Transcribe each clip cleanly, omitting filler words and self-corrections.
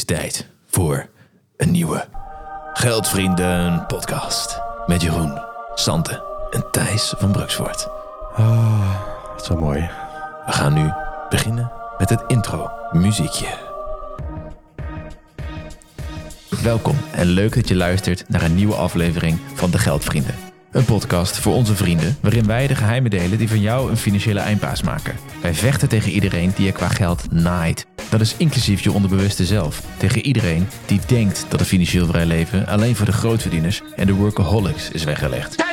is tijd voor een nieuwe Geldvrienden podcast. Met Jeroen, Sante en Thijs van Bruksvoort. Oh, dat is wel mooi. We gaan nu beginnen met het intro muziekje. Welkom en leuk dat je luistert naar een nieuwe aflevering van De Geldvrienden. Een podcast voor onze vrienden waarin wij de geheimen delen die van jou een financiële eindbaas maken. Wij vechten tegen iedereen die je qua geld naait. Dat is inclusief je onderbewuste zelf. Tegen iedereen die denkt dat een financieel vrij leven alleen voor de grootverdieners en de workaholics is weggelegd.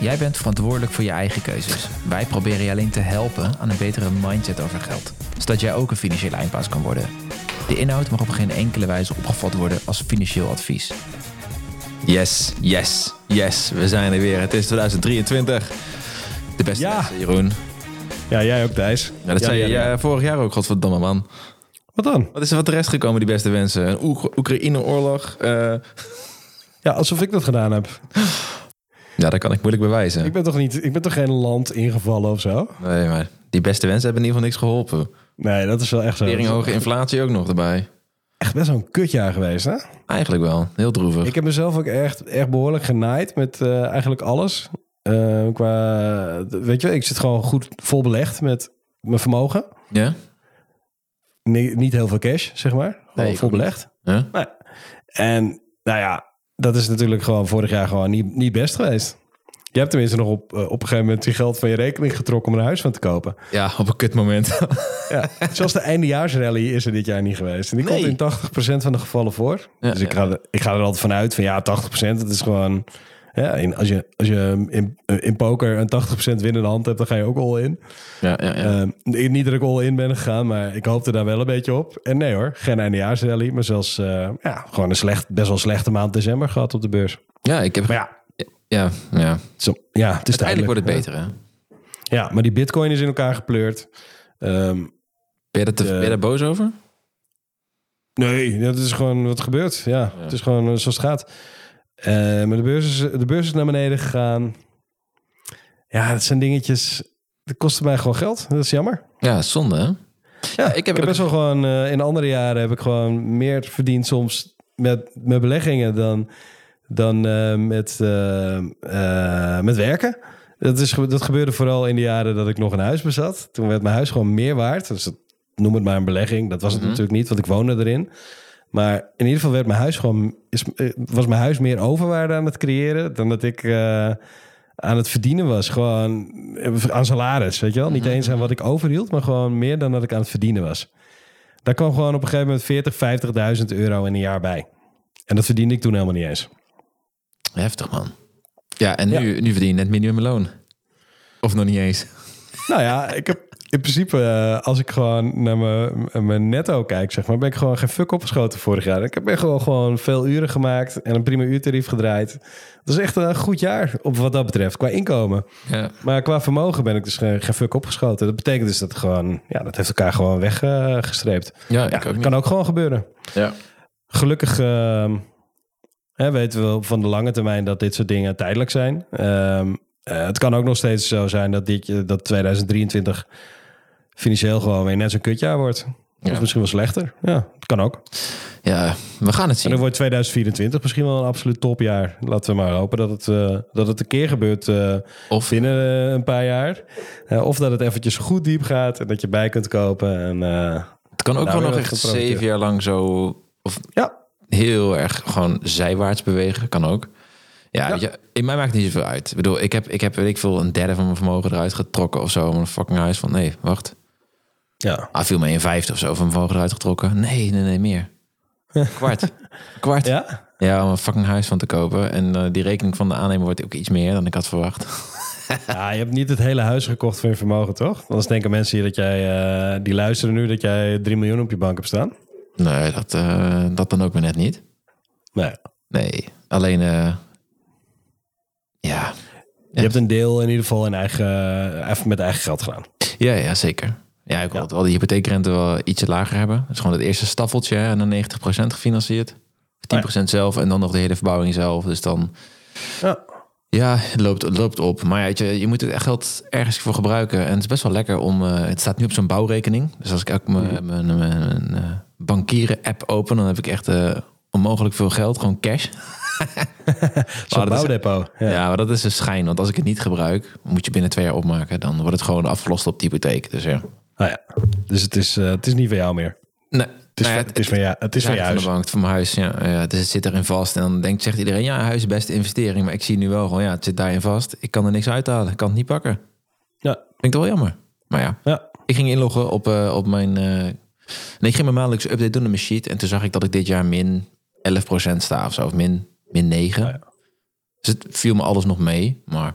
Jij bent verantwoordelijk voor je eigen keuzes. Wij proberen je alleen te helpen aan een betere mindset over geld. Zodat jij ook een financiële eindbaas kan worden. De inhoud mag op geen enkele wijze opgevat worden als financieel advies. Yes, yes, yes. We zijn er weer. Het is 2023. De beste lessen, Jeroen. Ja, jij ook, Thijs. Ja, dat zei je vorig jaar ook, godverdamme man. Wat dan? Wat is er van de rest gekomen, die beste wensen? Een Oekraïne-oorlog? Ja, alsof ik dat gedaan heb. Ja, dat kan ik moeilijk bewijzen. Ik ben toch geen land ingevallen of zo? Nee, maar die beste wensen hebben in ieder geval niks geholpen. Nee, dat is wel echt zo. Hoge inflatie ook nog erbij. Echt best wel een kutjaar geweest, hè? Eigenlijk wel. Heel droevig. Ik heb mezelf ook echt behoorlijk genaaid met eigenlijk alles. Ik zit gewoon goed vol belegd met mijn vermogen. Ja? Nee, niet heel veel cash, zeg maar. Gewoon vol belegd. Ja? Nee. En nou ja, dat is natuurlijk gewoon vorig jaar gewoon niet best geweest. Je hebt tenminste nog op een gegeven moment je geld van je rekening getrokken om een huis van te kopen. Ja, op een kut moment. Ja, zoals de eindejaarsrally is er dit jaar niet geweest. En die komt in 80% van de gevallen voor. Ja, dus ik ga er altijd vanuit van 80%. Dat is gewoon... Ja, als je in poker een 80% winnende hand hebt, dan ga je ook all in. Ja. Niet dat ik all in ben gegaan, maar ik hoopte daar wel een beetje op. En nee hoor, geen eindejaarsrally. Maar zelfs gewoon een best wel slechte maand december gehad op de beurs. Ja, ik heb... Ja. Zo, ja, het is uiteindelijk wordt het beter, hè? Ja, maar die bitcoin is in elkaar gepleurd. Ben je daar boos over? Nee, dat is gewoon wat gebeurt. Ja. Het is gewoon zoals het gaat. Maar de beurs is naar beneden gegaan. Ja, dat zijn dingetjes... Dat kostte mij gewoon geld. Dat is jammer. Ja, zonde, hè? Ja, ik heb best wel gewoon... in andere jaren heb ik gewoon meer verdiend soms met beleggingen dan met werken. Dat gebeurde vooral in de jaren dat ik nog een huis bezat. Toen werd mijn huis gewoon meer waard. Dus dat, noem het maar een belegging. Dat was het natuurlijk niet, want ik woonde erin. Maar in ieder geval werd mijn huis was mijn huis meer overwaarde aan het creëren dan dat ik aan het verdienen was. Gewoon aan salaris, weet je wel. Niet eens aan wat ik overhield, maar gewoon meer dan dat ik aan het verdienen was. Daar kwam gewoon op een gegeven moment 40.000, 50.000 euro in een jaar bij. En dat verdiende ik toen helemaal niet eens. Heftig, man. Ja, en nu verdien je net minimumloon. Of nog niet eens. Nou ja, ik heb in principe... Als ik gewoon naar mijn netto kijk, zeg maar... ben ik gewoon geen fuck opgeschoten vorig jaar. Ik heb echt gewoon veel uren gemaakt... en een prima uurtarief gedraaid. Dat is echt een goed jaar, op wat dat betreft. Qua inkomen. Ja. Maar qua vermogen ben ik dus geen fuck opgeschoten. Dat betekent dus dat gewoon... Ja, dat heeft elkaar gewoon weggestreept. Dat kan ook gewoon gebeuren. Ja. Gelukkig... weten we van de lange termijn dat dit soort dingen tijdelijk zijn. Het kan ook nog steeds zo zijn dat 2023 financieel gewoon weer net zo'n kutjaar wordt. Of misschien wel slechter. Ja, het kan ook. Ja, we gaan het zien. En dan wordt 2024 misschien wel een absoluut topjaar. Laten we maar hopen dat het een keer gebeurt. Of binnen een paar jaar. Of dat het eventjes goed diep gaat en dat je bij kunt kopen. En, het kan ook gewoon nog echt 7 jaar lang zo... Of... Ja. Heel erg gewoon zijwaarts bewegen. Kan ook. Ja, ja. Weet je, in mij maakt het niet zoveel uit. Ik bedoel, ik heb weet ik veel, een derde van mijn vermogen eruit getrokken of zo. Om een fucking huis van, nee, wacht. Ja. Viel mij een vijfde of zo van mijn vermogen eruit getrokken. Nee, meer. Kwart. Ja? Ja, om een fucking huis van te kopen. En die rekening van de aannemer wordt ook iets meer dan ik had verwacht. Ja, je hebt niet het hele huis gekocht voor je vermogen, toch? Anders denken mensen hier dat jij, die luisteren nu, dat jij 3 miljoen op je bank hebt staan. Nee, dat dan ook maar net niet. Nee. Alleen, ja. Je hebt een deel in ieder geval even met eigen geld gedaan. Ja, zeker. Ja, ik wil wel die hypotheekrente wel ietsje lager hebben. Dat is gewoon het eerste staffeltje en dan 90% gefinancierd. 10% zelf en dan nog de hele verbouwing zelf. Dus dan... Ja, het loopt op. Maar ja, je moet het echt geld ergens voor gebruiken. En het is best wel lekker om... het staat nu op zo'n bouwrekening. Dus als ik ook mijn bankieren-app open. Dan heb ik echt onmogelijk veel geld, gewoon cash. Zo'n bouwdepot. Ja, maar dat is een schijn. Want als ik het niet gebruik, moet je binnen 2 jaar opmaken. Dan wordt het gewoon afgelost op de hypotheek. Dus ja. Ah ja. Dus het is niet van jou meer. Nee. Het is van je huis. Van de bank, van mijn huis. Ja, dus het zit erin vast. En dan zegt iedereen, ja, huis is beste investering. Maar ik zie nu wel gewoon, ja, het zit daarin vast. Ik kan er niks uithalen. Ik kan het niet pakken. Ja. Vind ik wel jammer. Maar ja. Ik ging inloggen op mijn... ik ging mijn maandelijkse update doen op mijn sheet. En toen zag ik dat ik dit jaar min 11% sta of zo. Of min 9. Ja. Dus het viel me alles nog mee. Maar...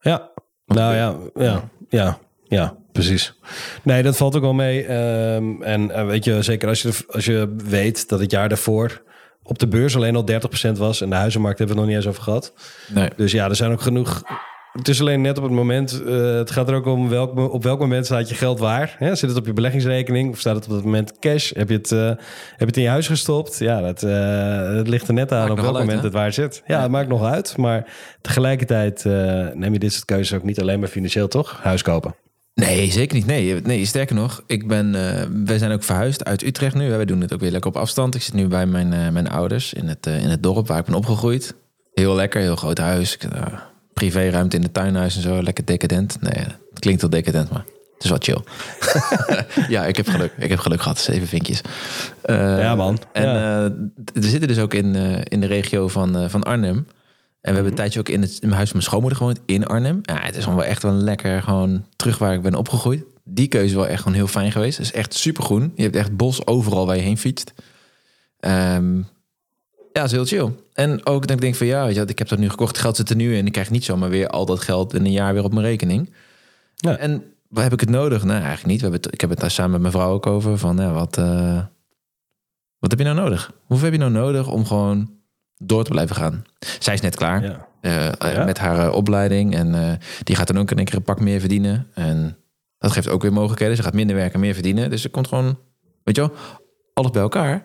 Ja. Nou ja. Precies. Nee, dat valt ook wel mee. En weet je, zeker als je weet dat het jaar daarvoor op de beurs alleen al 30% was. En de huizenmarkt hebben we het nog niet eens over gehad. Nee. Dus ja, er zijn ook genoeg... Het is alleen net op het moment... het gaat er ook om op welk moment staat je geld waar. Ja, zit het op je beleggingsrekening? Of staat het op dat moment cash? Heb je het in je huis gestopt? Ja, dat ligt er net aan op welk moment het waar zit. Ja, het maakt nog uit. Maar tegelijkertijd neem je dit soort keuzes ook niet alleen maar financieel, toch? Huis kopen. Nee, zeker niet. Nee, sterker nog, wij zijn ook verhuisd uit Utrecht nu. Wij doen het ook weer lekker op afstand. Ik zit nu bij mijn ouders in het dorp waar ik ben opgegroeid. Heel lekker, heel groot huis. Privéruimte in het tuinhuis en zo, lekker decadent. Nee, het klinkt wel decadent, maar het is wel chill. Ja, ik heb geluk gehad, 7 vinkjes. Ja, man. En ja. We zitten dus ook in de regio van Arnhem. En we hebben een tijdje ook in mijn huis van mijn schoonmoeder gewoond, in Arnhem. Ja, het is gewoon wel echt wel lekker, gewoon terug waar ik ben opgegroeid. Die keuze is wel echt gewoon heel fijn geweest. Het is echt supergroen. Je hebt echt bos overal waar je heen fietst. Ja, dat is heel chill. En ook dat ik denk van ja, weet je, ik heb dat nu gekocht. Het geld zit er nu in. Ik krijg niet zomaar weer al dat geld in een jaar weer op mijn rekening. Ja. En waar heb ik het nodig? Nou, eigenlijk niet. Ik heb het daar samen met mijn vrouw ook over. Van ja, wat heb je nou nodig? Hoeveel heb je nou nodig om gewoon door te blijven gaan? Zij is net klaar met haar opleiding. En die gaat dan ook in een keer een pak meer verdienen. En dat geeft ook weer mogelijkheden. Ze gaat minder werken, meer verdienen. Dus er komt gewoon, weet je wel, alles bij elkaar.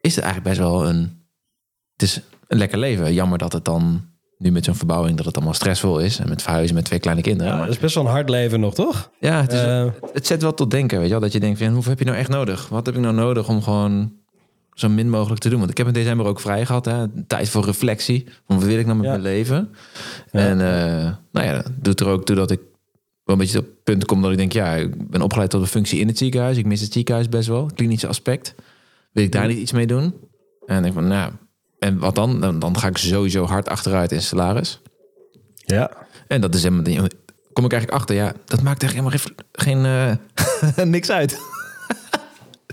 Is het eigenlijk best wel Het is een lekker leven. Jammer dat het dan nu met zo'n verbouwing... dat het allemaal stressvol is. En met verhuizen met 2 kleine kinderen. Ja, dat is best wel een hard leven nog, toch? Ja, het is, het zet wel tot denken. Weet je wel? Dat je denkt, van, hoeveel heb je nou echt nodig? Wat heb ik nou nodig om gewoon zo min mogelijk te doen? Want ik heb in december ook vrij gehad. Hè? Tijd voor reflectie. Van, wat wil ik nou met mijn leven? Ja. En dat doet er ook toe dat ik wel een beetje op het punt kom... dat ik denk, ja, ik ben opgeleid tot een functie in het ziekenhuis. Ik mis het ziekenhuis best wel. Klinische aspect. Wil ik daar niet iets mee doen? En dan denk ik van, nou... En wat dan? Dan ga ik sowieso hard achteruit in salaris. Ja. En dat is helemaal... Kom ik eigenlijk achter, ja, dat maakt echt helemaal geen niks uit.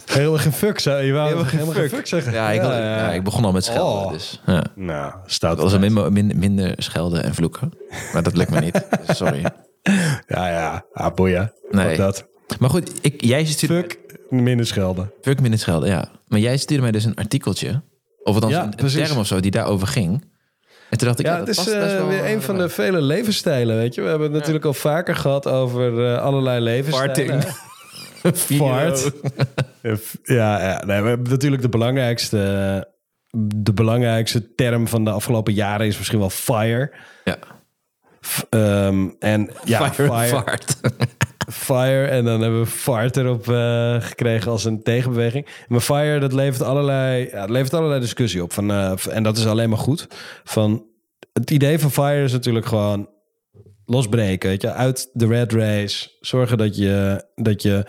Helemaal geen fuck, zou je wou helemaal geen fuck zeggen. Ja, ik begon al met schelden, dus... Ja. Nou, stout. Dat was minder schelden en vloeken. Maar dat lukt me niet, sorry. Ja, boeien. Nee. Dat. Maar goed, jij stuurde... Fuck, minder schelden, ja. Maar jij stuurde mij dus een artikeltje... Of dan een term of zo die daarover ging. En toen dacht ik, dat past best wel weer een van de vele levensstijlen, weet je. We hebben het natuurlijk al vaker gehad over allerlei levensstijlen. Fart. Nee, we hebben natuurlijk de belangrijkste term van de afgelopen jaren is misschien wel fire. Ja. Fire. Fire, en dan hebben we fart erop gekregen als een tegenbeweging. Maar fire, dat levert allerlei discussie op. En dat is alleen maar goed. Het idee van fire is natuurlijk gewoon losbreken. Weet je? Uit de red race. Zorgen dat je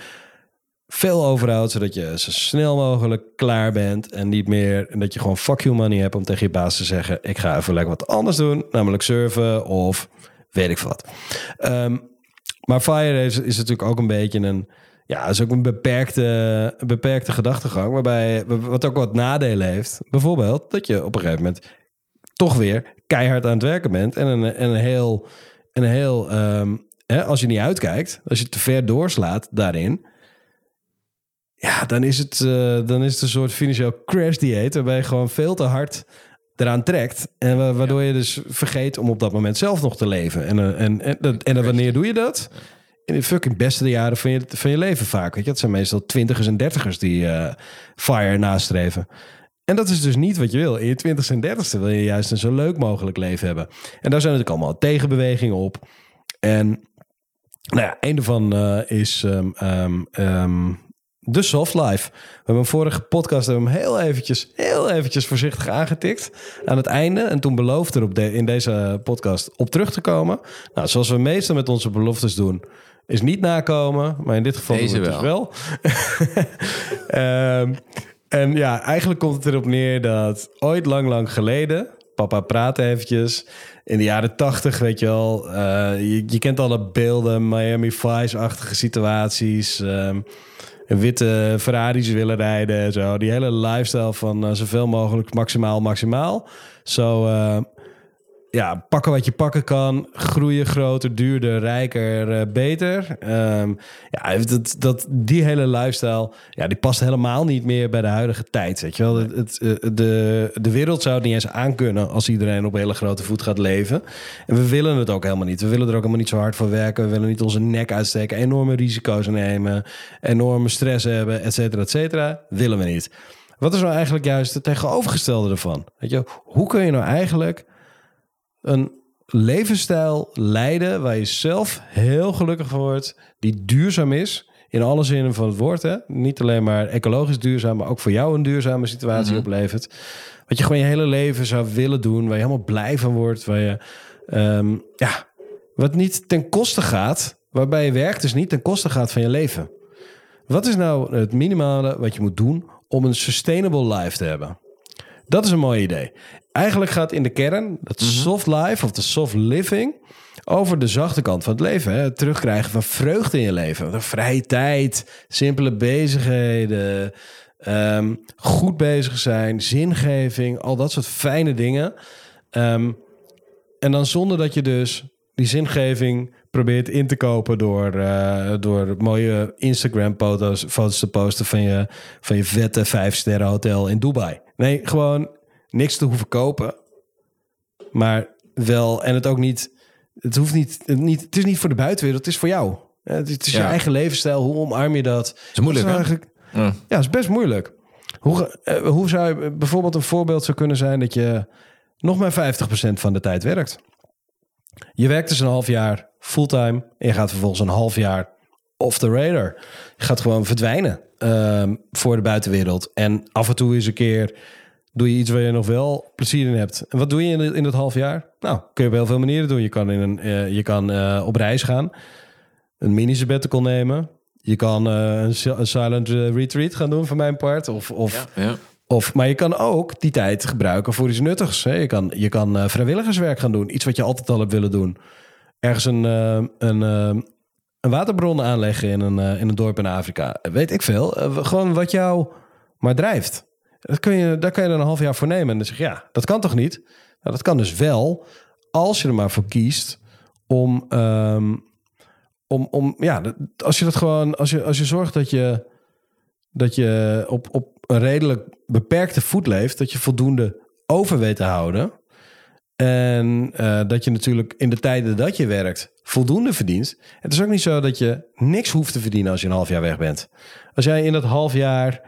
veel overhoudt, zodat je zo snel mogelijk klaar bent. En niet meer en dat je gewoon fuck you money hebt om tegen je baas te zeggen... ik ga even lekker wat anders doen, namelijk surfen of weet ik wat. Maar fire is natuurlijk ook een beetje een beperkte gedachtegang. Waarbij wat ook wat nadelen heeft. Bijvoorbeeld dat je op een gegeven moment toch weer keihard aan het werken bent. En als je niet uitkijkt, als je te ver doorslaat daarin. Ja, dan is het een soort financieel crash dieet. Waarbij je gewoon veel te hard eraan trekt. En waardoor je dus vergeet om op dat moment zelf nog te leven. En wanneer doe je dat? In de fucking beste jaren van je leven vaak. Weet je? Dat zijn meestal 20ers en 30ers die fire nastreven. En dat is dus niet wat je wil. In je 20e en 30e wil je juist een zo leuk mogelijk leven hebben. En daar zijn natuurlijk allemaal tegenbewegingen op. En nou ja, een daarvan is... de soft life. We hebben vorige podcast heel eventjes voorzichtig aangetikt aan het einde. En toen beloofde in deze podcast op terug te komen. Nou, zoals we meestal met onze beloftes doen, is niet nakomen. Maar in dit geval deze doen we het wel. Dus wel. En ja, eigenlijk komt het erop neer dat ooit lang geleden... Papa praat eventjes. In de jaren 80, weet je wel. Je kent alle beelden, Miami Vice-achtige situaties. Witte Ferraris willen rijden. Zo. Die hele lifestyle van zoveel mogelijk maximaal. Zo, pakken wat je pakken kan. Groeien, groter, duurder, rijker, beter. Die hele lifestyle, die past helemaal niet meer bij de huidige tijd. Weet je wel? De wereld zou het niet eens aankunnen als iedereen op hele grote voet gaat leven. En we willen het ook helemaal niet. We willen er ook helemaal niet zo hard voor werken. We willen niet onze nek uitsteken. Enorme risico's nemen. Enorme stress hebben, et cetera, willen we niet. Wat is nou eigenlijk juist het tegenovergestelde ervan? Weet je, hoe kun je nou eigenlijk een levensstijl leiden waar je zelf heel gelukkig van wordt, die duurzaam is in alle zinnen van het woord, hè? Niet alleen maar ecologisch duurzaam, maar ook voor jou een duurzame situatie oplevert. Wat je gewoon je hele leven zou willen doen, waar je helemaal blij van wordt, waar je wat niet ten koste gaat, waarbij je werk dus niet ten koste gaat van je leven. Wat is nou het minimale wat je moet doen om een sustainable life te hebben? Dat is een mooi idee. Eigenlijk gaat in de kern dat soft life of de soft living over de zachte kant van het leven. Hè? Het terugkrijgen van vreugde in je leven. De vrije tijd, simpele bezigheden, goed bezig zijn, zingeving, al dat soort fijne dingen. En dan zonder dat je dus die zingeving probeert in te kopen door mooie Instagram-foto's te posten van je vette 5-sterren hotel in Dubai. Nee, gewoon niks te hoeven kopen. Maar wel, en het ook niet... Het hoeft niet... Het is niet voor de buitenwereld, het is voor jou. Het is je eigen levensstijl, hoe omarm je dat? Het is moeilijk, dat is het is best moeilijk. Hoe zou je... Bijvoorbeeld een voorbeeld zou kunnen zijn dat je nog maar 50% van de tijd werkt. Je werkt dus een half jaar fulltime en je gaat vervolgens een half jaar off the radar. Je gaat gewoon verdwijnen voor de buitenwereld. En af en toe eens een keer doe je iets waar je nog wel plezier in hebt. En wat doe je in dat half jaar? Nou, kun je op heel veel manieren doen. Je kan, je kan op reis gaan, een mini-sabbatical nemen. Je kan een silent retreat gaan doen van mijn part. Maar je kan ook die tijd gebruiken voor iets nuttigs. Hè? Je kan vrijwilligerswerk gaan doen. Iets wat je altijd al hebt willen doen. Ergens een waterbron aanleggen in een dorp in Afrika. Weet ik veel. Gewoon wat jou maar drijft. Daar kun je dan een half jaar voor nemen. En dan zeg je, dat kan toch niet? Nou, dat kan dus wel. Als je er maar voor kiest als je zorgt dat je op een redelijk beperkte voet leeft, dat je voldoende over weet te houden. En dat je natuurlijk in de tijden dat je werkt voldoende verdient. Het is ook niet zo dat je niks hoeft te verdienen als je een half jaar weg bent. Als jij in dat half jaar...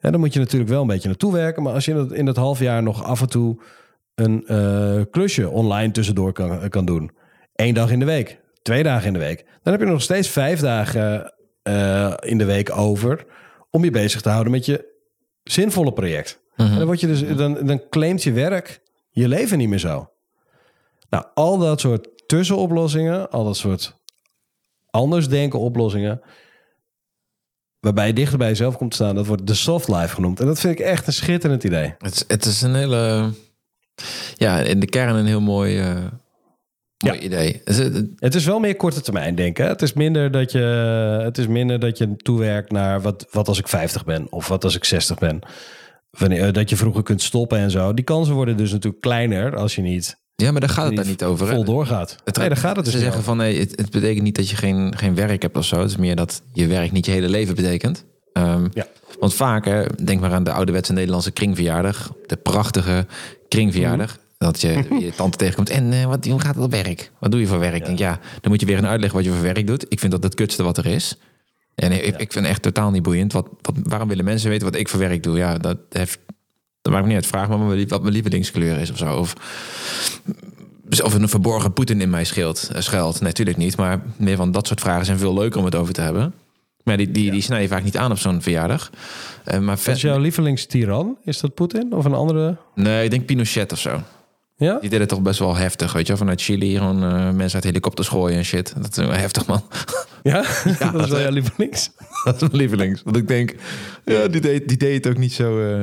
dan moet je natuurlijk wel een beetje naartoe werken. Maar als je in dat half jaar nog af en toe een klusje online tussendoor kan doen. 1 dag in de week, 2 dagen in de week. Dan heb je nog steeds 5 dagen in de week over om je bezig te houden met je zinvolle project. En dan word je dus, dan claimt je werk je leven niet meer zo. Nou, al dat soort tussenoplossingen, al dat soort andersdenken oplossingen, waarbij je dichter bij jezelf komt te staan, dat wordt de soft life genoemd. En dat vind ik echt een schitterend idee. Het is een hele... Ja, in de kern een heel mooi idee. Het is wel meer korte termijn denken. Het is minder dat je toewerkt naar wat als ik 50 ben of wat als ik 60 ben. Wanneer, dat je vroeger kunt stoppen en zo. Die kansen worden dus natuurlijk kleiner als je niet... Ja, maar daar gaat het daar niet over. Vol doorgaat. Daar gaat het dus. Ze zeggen van nee, het betekent niet dat je geen werk hebt of zo. Het is meer dat je werk niet je hele leven betekent. Want vaak, denk maar aan de ouderwetse Nederlandse kringverjaardag. De prachtige kringverjaardag. Dat je tante tegenkomt. En hoe gaat het op werk? Wat doe je voor werk? Ja. Dan moet je weer gaan uitleggen wat je voor werk doet. Ik vind dat het kutste wat er is. En ik vind het echt totaal niet boeiend. Waarom willen mensen weten wat ik voor werk doe? Ja, dat heeft... Dat maakt me niet uit. Vraag maar wat mijn lievelingskleur is of zo. Of een verborgen Poetin in mij schuilt. Nee, natuurlijk niet. Maar meer van dat soort vragen zijn veel leuker om het over te hebben. Maar die snij je vaak niet aan op zo'n verjaardag. Is jouw lievelingstiran? Is dat Poetin of een andere? Nee, ik denk Pinochet of zo. Ja? Die deden het toch best wel heftig, weet je. Vanuit Chili, gewoon mensen uit helikopters gooien en shit. Dat is wel heftig, man. Ja? Ja, dat is wel jouw lievelings? Dat is mijn lievelings. Want ik denk, ja, die deed het ook niet zo...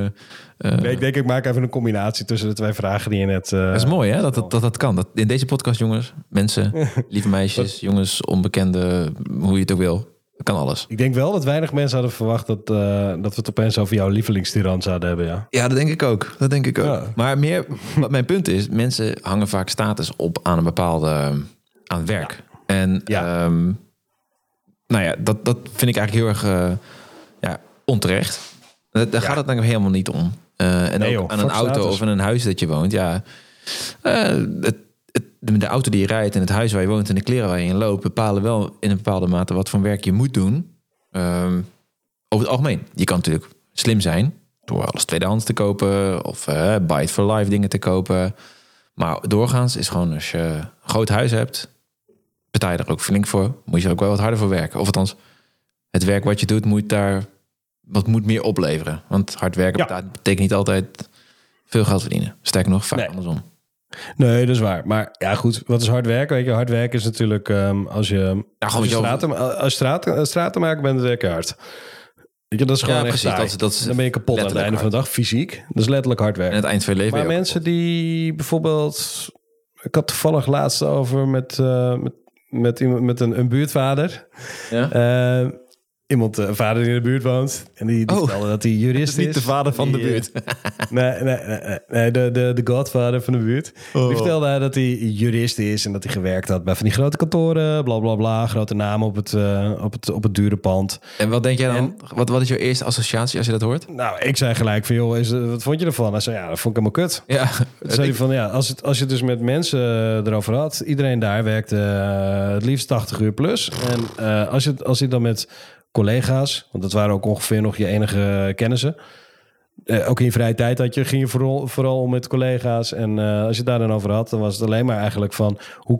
Nee, ik denk, ik maak even een combinatie tussen de twee vragen die je net... Dat is mooi, hè? Dat kan. Dat, in deze podcast, jongens, mensen, lieve meisjes, jongens, onbekenden, hoe je het ook wil. Dat kan alles. Ik denk wel dat weinig mensen hadden verwacht dat we het opeens over jouw lievelingstiran zouden hebben, ja. Ja, dat denk ik ook. Ja. Maar meer, wat mijn punt is, mensen hangen vaak status op aan een bepaalde... aan werk. Ja. En nou ja, dat vind ik eigenlijk heel erg onterecht. Daar gaat het dan helemaal niet om. En nee, ook joh, aan een auto status. Of aan een huis dat je woont. Ja, de auto die je rijdt en het huis waar je woont en de kleren waar je in loopt... bepalen wel in een bepaalde mate wat voor werk je moet doen. Over het algemeen. Je kan natuurlijk slim zijn door alles tweedehands te kopen... of buy it for life dingen te kopen. Maar doorgaans is gewoon als je een groot huis hebt... betaal je er ook flink voor. Moet je er ook wel wat harder voor werken. Of althans, het werk wat je doet moet daar... wat moet meer opleveren. Want hard werken betekent niet altijd veel geld verdienen. Sterker nog, vaak andersom. Nee, dat is waar. Maar ja, goed, wat is hard werken? Weet je, hard werken is natuurlijk als je straat te maken bent, werk je hard. Weet je, dat is gewoon echt saai. Dan ben je kapot aan het einde van de dag, fysiek. Dat is letterlijk hard werken. En het eind van je leven. Maar mensen die bijvoorbeeld... Ik had toevallig laatst over met een buurtvader. Ja? Iemand, een vader die in de buurt woont. En die vertelde dat hij jurist is. Niet de vader van de buurt. Nee, de godvader van de buurt. Oh. Die vertelde dat hij jurist is en dat hij gewerkt had bij van die grote kantoren. Bla, bla, bla. Grote namen op het dure pand. En wat denk jij dan? Wat is jouw eerste associatie als je dat hoort? Nou, ik zei gelijk van, joh, wat vond je ervan? Hij zei, ja, dat vond ik helemaal kut. Ja, toen zei hij van, ja, als je het dus met mensen erover had. Iedereen daar werkte het liefst 80 uur plus. En als je dan met... collega's, want dat waren ook ongeveer nog je enige kennissen. Ook in je vrije tijd ging je vooral om met collega's. En als je het daar dan over had, dan was het alleen maar eigenlijk van... hoe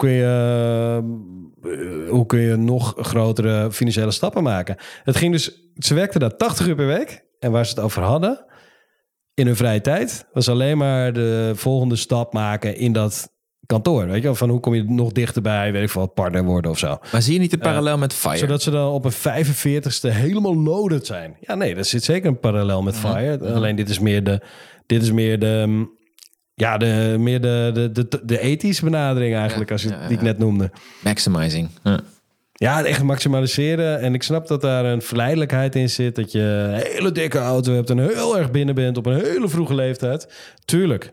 kun je nog grotere financiële stappen maken? Het ging dus, ze werkten daar 80 uur per week. En waar ze het over hadden, in hun vrije tijd... was alleen maar de volgende stap maken in dat... kantoor, weet je wel, van hoe kom je nog dichterbij, weet ik veel, partner worden of zo. Maar zie je niet de parallel met FIRE? Zodat ze dan op een 45ste helemaal loaded zijn. Ja, nee, er zit zeker een parallel met FIRE. Ja. Alleen dit is meer de ethische benadering eigenlijk, die ik net noemde. Maximizing. Ja. Ja, echt maximaliseren. En ik snap dat daar een verleidelijkheid in zit. Dat je een hele dikke auto hebt en heel erg binnen bent op een hele vroege leeftijd. Tuurlijk.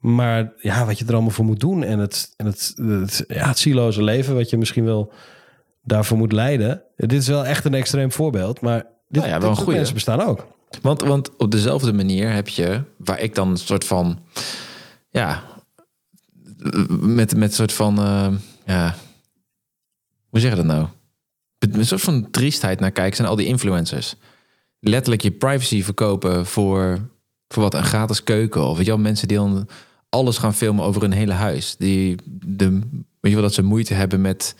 Maar ja, wat je er allemaal voor moet doen... en het zieloze leven... wat je misschien wel daarvoor moet leiden... Dit is wel echt een extreem voorbeeld... maar wel een goede mensen bestaan ook. Want op dezelfde manier heb je... waar ik dan een soort van... ja... met een soort van... hoe zeg je dat nou? Met een soort van triestheid naar kijken... zijn al die influencers. Letterlijk je privacy verkopen voor wat, een gratis keuken. Of weet je wel, mensen die dan alles gaan filmen over hun hele huis. Weet je wel, dat ze moeite hebben met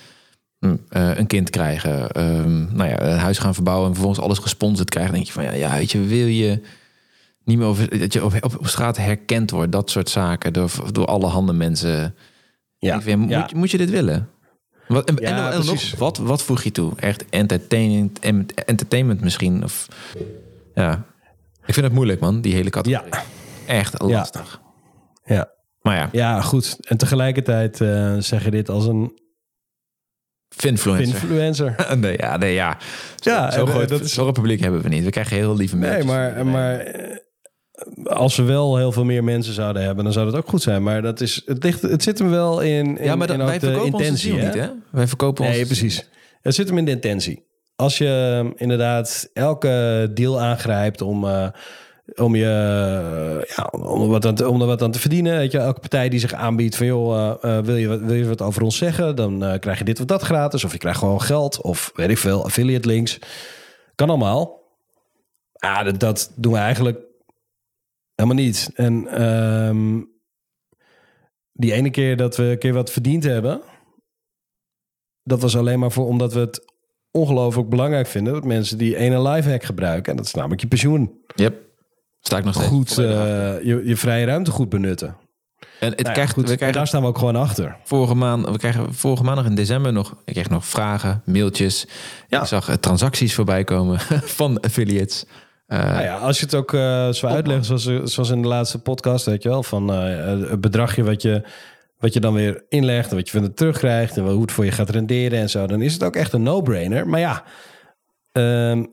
een kind krijgen. Een huis gaan verbouwen en vervolgens alles gesponsord krijgen. Dan denk je van, weet je, wil je niet meer over... dat je op straat herkend wordt, dat soort zaken. Door allerhande mensen. Ja. Ik vind, moet je dit willen? Wat voeg je toe? Echt entertainment misschien? Of ja... Ik vind het moeilijk, man, die hele categorie. Ja. Echt lastig. Ja. Maar ja. Ja, goed. En tegelijkertijd zeg je dit als een... Finfluencer. Nee. Zo'n publiek hebben we niet. We krijgen heel lieve mensen. Nee, maar als we wel heel veel meer mensen zouden hebben... dan zou dat ook goed zijn. Maar dat is, het zit hem wel in ja, maar dat, in wij verkopen onze ziel niet, hè? Wij verkopen ons... Nee, precies. Het zit hem in de intentie. Als je inderdaad elke deal aangrijpt om er wat aan te verdienen. Weet je, elke partij die zich aanbiedt van joh, wil je wat over ons zeggen? Dan krijg je dit of dat gratis. Of je krijgt gewoon geld. Of weet ik veel, affiliate links. Kan allemaal. Dat doen we eigenlijk helemaal niet. En die ene keer dat we een keer wat verdiend hebben... dat was alleen maar omdat we het ongelooflijk belangrijk vinden dat mensen die ene lifehack gebruiken. En dat is namelijk je pensioen. Yep. Sta ik nog steeds goed. Je vrije ruimte goed benutten. En het daar staan we ook gewoon achter. Vorige maandag in december nog. Ik kreeg nog vragen, mailtjes. Ja. Ik zag transacties voorbij komen van affiliates. Als je het ook zo uitlegt, zoals in de laatste podcast, weet je wel, van het bedragje wat je dan weer inlegt en wat je van het terugkrijgt en hoe het voor je gaat renderen en zo, dan is het ook echt een no-brainer. Maar ja,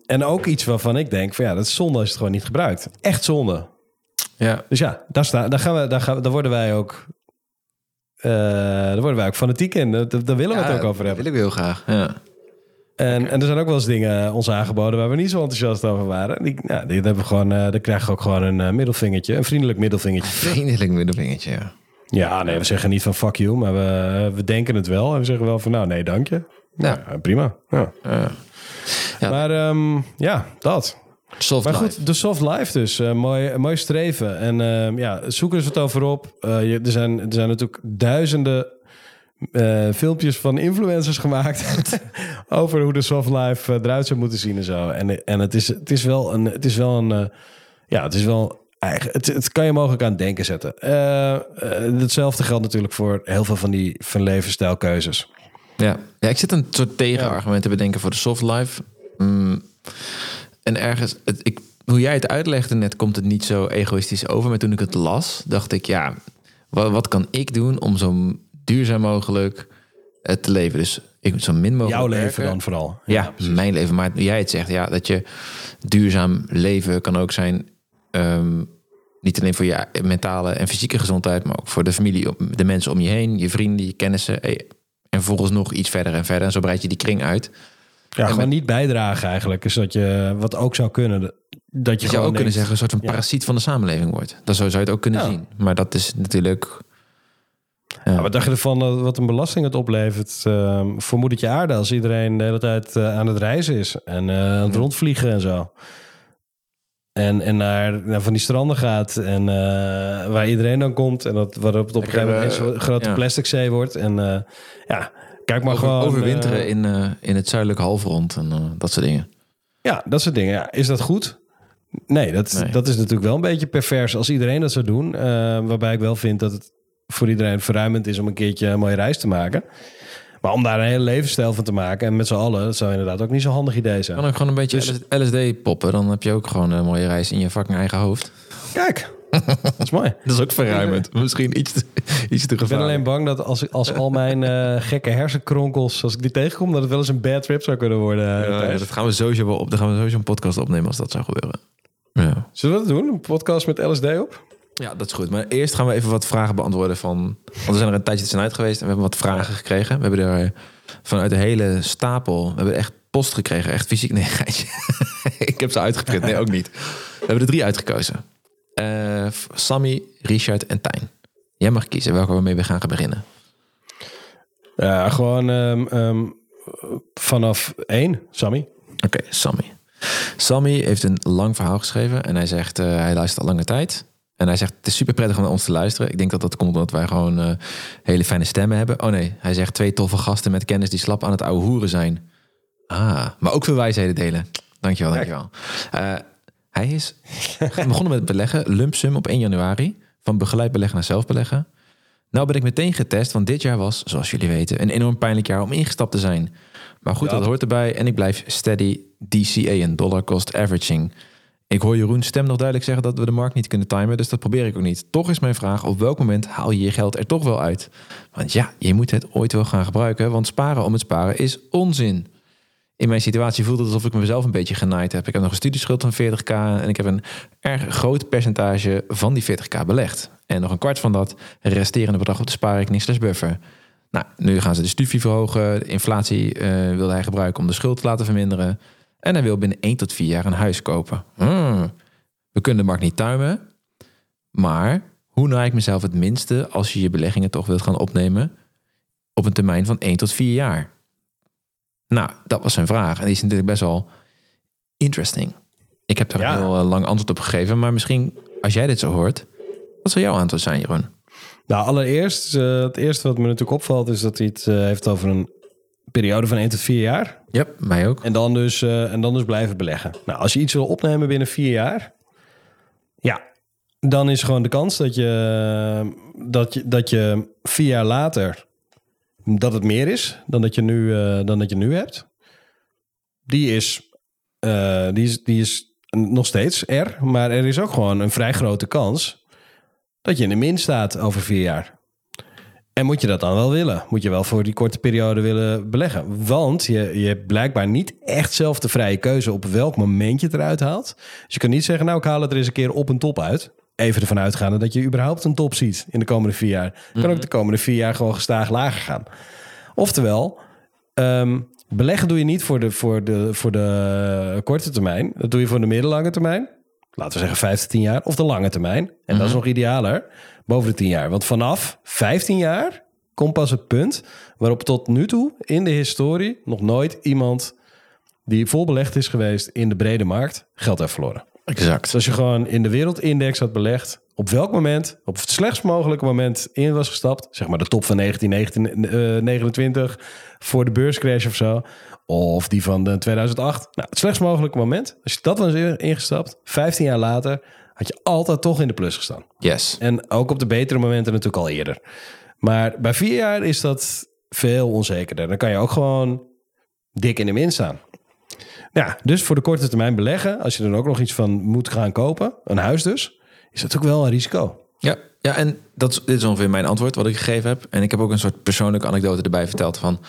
en ook iets waarvan ik denk van ja, dat is zonde als je het gewoon niet gebruikt. Echt zonde. Ja. Dus ja, daar worden wij ook fanatiek in. Daar willen we het ook over hebben. Dat wil ik heel graag, ja. En er zijn ook wel eens dingen ons aangeboden waar we niet zo enthousiast over waren. Daar krijg ik ook gewoon een middelvingertje. Een vriendelijk middelvingertje. Ja. Ja, nee, we zeggen niet van fuck you, maar we denken het wel. En we zeggen wel van nou, nee, dank je. Ja, ja prima. Ja. Ja. Maar dat. Soft maar goed, life. De soft life dus. Mooi streven. En zoek eens wat over op. Er zijn natuurlijk duizenden filmpjes van influencers gemaakt over hoe de soft life eruit zou moeten zien en zo. En het kan je mogelijk aan het denken zetten. Hetzelfde geldt natuurlijk voor heel veel van die levensstijlkeuzes. Ja, ik zit een soort tegenargument te bedenken voor de soft life. En ergens, hoe jij het uitlegde net, komt het niet zo egoïstisch over. Maar toen ik het las, dacht ik, ja, wat kan ik doen om zo duurzaam mogelijk te leven? Dus ik moet zo min mogelijk jouw leven werken. Dan vooral. Ja, mijn leven. Maar jij het zegt, ja, dat je duurzaam leven kan ook zijn. Niet alleen voor je mentale en fysieke gezondheid, maar ook voor de familie, de mensen om je heen, je vrienden, je kennissen. En volgens nog iets verder en verder. En zo breid je die kring uit. Ja, en gewoon niet bijdragen eigenlijk. Dus dat je, wat ook zou kunnen, dat je zou ook kunnen zeggen, een soort van parasiet van de samenleving wordt. Dan zou je het ook kunnen zien. Maar dat is natuurlijk... Ja, wat dacht je ervan wat een belasting het oplevert? Vermoedertje aarde als iedereen de hele tijd aan het reizen is. En aan het rondvliegen en zo. En naar van die stranden gaat. En waar iedereen dan komt. En waarop het op een gegeven moment zo'n grote plastic zee wordt. En kijk maar gewoon... Overwinteren in het zuidelijke halfrond. En dat soort dingen. Ja, dat soort dingen. Ja. Is dat goed? Nee, dat is natuurlijk wel een beetje pervers als iedereen dat zou doen. Waarbij ik wel vind dat het voor iedereen verruimend is om een keertje een mooie reis te maken. Maar om daar een hele levensstijl van te maken en met z'n allen, dat zou inderdaad ook niet zo'n handig idee zijn. Kan ook gewoon een beetje LSD poppen, dan heb je ook gewoon een mooie reis in je fucking eigen hoofd. Kijk, dat is mooi. Dat is ook verruimend. Misschien iets te gevaarlijk. Ik ben alleen bang dat als al mijn gekke hersenkronkels, als ik die tegenkom, dat het wel eens een bad trip zou kunnen worden. Ja, dat gaan we sowieso wel op. Dan gaan we sowieso een podcast opnemen als dat zou gebeuren. Ja. Zullen we dat doen? Een podcast met LSD op? Ja, dat is goed. Maar eerst gaan we even wat vragen beantwoorden van... Want we zijn er een tijdje tussenuit geweest en we hebben wat vragen gekregen. We hebben er vanuit de hele stapel... We hebben echt post gekregen, echt fysiek. Nee, geitje. Ik heb ze uitgeprint. Nee, ook niet. We hebben er 3 uitgekozen. Sammy, Richard en Tijn. Jij mag kiezen welke we mee weer gaan beginnen. Ja, gewoon vanaf 1, Sammy. Oké, Sammy. Sammy heeft een lang verhaal geschreven en hij zegt... hij luistert al lange tijd... En hij zegt, het is super prettig om naar ons te luisteren. Ik denk dat dat komt omdat wij gewoon hele fijne stemmen hebben. Oh nee, hij zegt 2 toffe gasten met kennis die slap aan het ouwe hoeren zijn. Ah, maar ook veel wijsheden delen. Dankjewel. Hij is begonnen met beleggen, lump sum op 1 januari. Van begeleid beleggen naar zelf beleggen. Nou ben ik meteen getest, want dit jaar was, zoals jullie weten... een enorm pijnlijk jaar om ingestapt te zijn. Maar goed, dat hoort erbij. En ik blijf steady DCA en dollar cost averaging... Ik hoor Jeroen's stem nog duidelijk zeggen dat we de markt niet kunnen timen, dus dat probeer ik ook niet. Toch is mijn vraag, op welk moment haal je je geld er toch wel uit? Want ja, je moet het ooit wel gaan gebruiken, want sparen om het sparen is onzin. In mijn situatie voelt het alsof ik mezelf een beetje genaaid heb. Ik heb nog een studieschuld van 40k en ik heb een erg groot percentage van die 40k belegd. En nog een kwart van dat resterende bedrag op de spaarrekening / buffer. Nou, nu gaan ze de stufie verhogen, de inflatie wilde hij gebruiken om de schuld te laten verminderen... En hij wil binnen 1 tot 4 jaar een huis kopen. We kunnen de markt niet tuimen. Maar hoe naai ik mezelf het minste... als je je beleggingen toch wilt gaan opnemen... op een termijn van 1 tot 4 jaar? Nou, dat was zijn vraag. En die is natuurlijk best wel interesting. Ik heb daar een heel lang antwoord op gegeven. Maar misschien, als jij dit zo hoort... wat zou jouw antwoord zijn, Jeroen? Nou, allereerst... het eerste wat me natuurlijk opvalt... is dat hij het heeft over een periode van 1 tot 4 jaar. Ja, yep, mij ook. En dan dus blijven beleggen. Nou, als je iets wil opnemen binnen 4 jaar... ja, dan is gewoon de kans dat je 4 jaar later... dat het meer is dan dat je nu hebt. Die is nog steeds er. Maar er is ook gewoon een vrij grote kans... dat je in de min staat over 4 jaar. En moet je dat dan wel willen? Moet je wel voor die korte periode willen beleggen? Want je hebt blijkbaar niet echt zelf de vrije keuze... op welk moment je het eruit haalt. Dus je kan niet zeggen, nou, ik haal het er eens een keer op een top uit. Even ervan uitgaande dat je überhaupt een top ziet in de komende 4 jaar. Mm-hmm. Kan ook de komende 4 jaar gewoon gestaag lager gaan. Oftewel, beleggen doe je niet voor de korte termijn. Dat doe je voor de middellange termijn. Laten we zeggen 5 tot 10 jaar of de lange termijn. En mm-hmm. Dat is nog idealer boven de 10 jaar. Want vanaf 15 jaar komt pas het punt... waarop tot nu toe in de historie nog nooit iemand... die vol belegd is geweest in de brede markt geld heeft verloren. Exact. Dus als je gewoon in de wereldindex had belegd... op welk moment, op het slechtst mogelijke moment in was gestapt... zeg maar de top van 1929 voor de beurscrash of zo... of die van de 2008. Nou, het slechtst mogelijke moment. Als je dat was ingestapt, 15 jaar later... had je altijd toch in de plus gestaan. Yes. En ook op de betere momenten natuurlijk al eerder. Maar bij 4 jaar is dat veel onzekerder. Dan kan je ook gewoon dik in de min staan. Ja, dus voor de korte termijn beleggen... als je er ook nog iets van moet gaan kopen, een huis dus... is dat ook wel een risico. Ja, en dit is ongeveer mijn antwoord wat ik gegeven heb. En ik heb ook een soort persoonlijke anekdote erbij verteld... van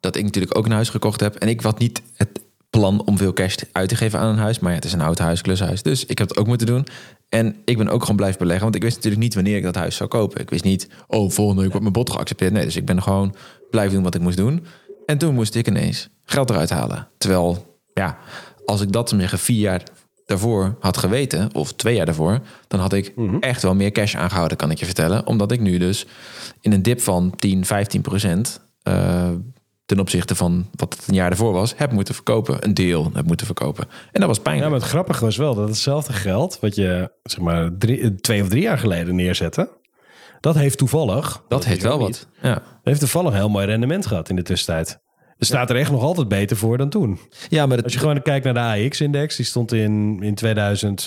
dat ik natuurlijk ook een huis gekocht heb. En ik had niet het plan om veel cash uit te geven aan een huis... maar ja, het is een oud huis, klushuis. Dus ik heb het ook moeten doen... En ik ben ook gewoon blijven beleggen. Want ik wist natuurlijk niet wanneer ik dat huis zou kopen. Ik wist niet, volgende week wordt mijn bod geaccepteerd. Nee, dus ik ben gewoon blijven doen wat ik moest doen. En toen moest ik ineens geld eruit halen. Terwijl, ja, als ik dat, om zeggen, 4 jaar daarvoor had geweten... of 2 jaar daarvoor, dan had ik echt wel meer cash aangehouden... kan ik je vertellen. Omdat ik nu dus in een dip van 10-15% ten opzichte van wat het een jaar daarvoor was... heb moeten verkopen, een deel heb moeten verkopen. En dat was pijnlijk. Ja, maar het grappige was wel dat hetzelfde geld... wat je, zeg maar, 2 of 3 jaar geleden neerzette... dat heeft toevallig... Dat heeft wel wat. Ja. Heeft toevallig een heel mooi rendement gehad in de tussentijd. Er staat er echt nog altijd beter voor dan toen. Ja, maar als je gewoon kijkt naar de AEX-index... die stond in 2000... Nou,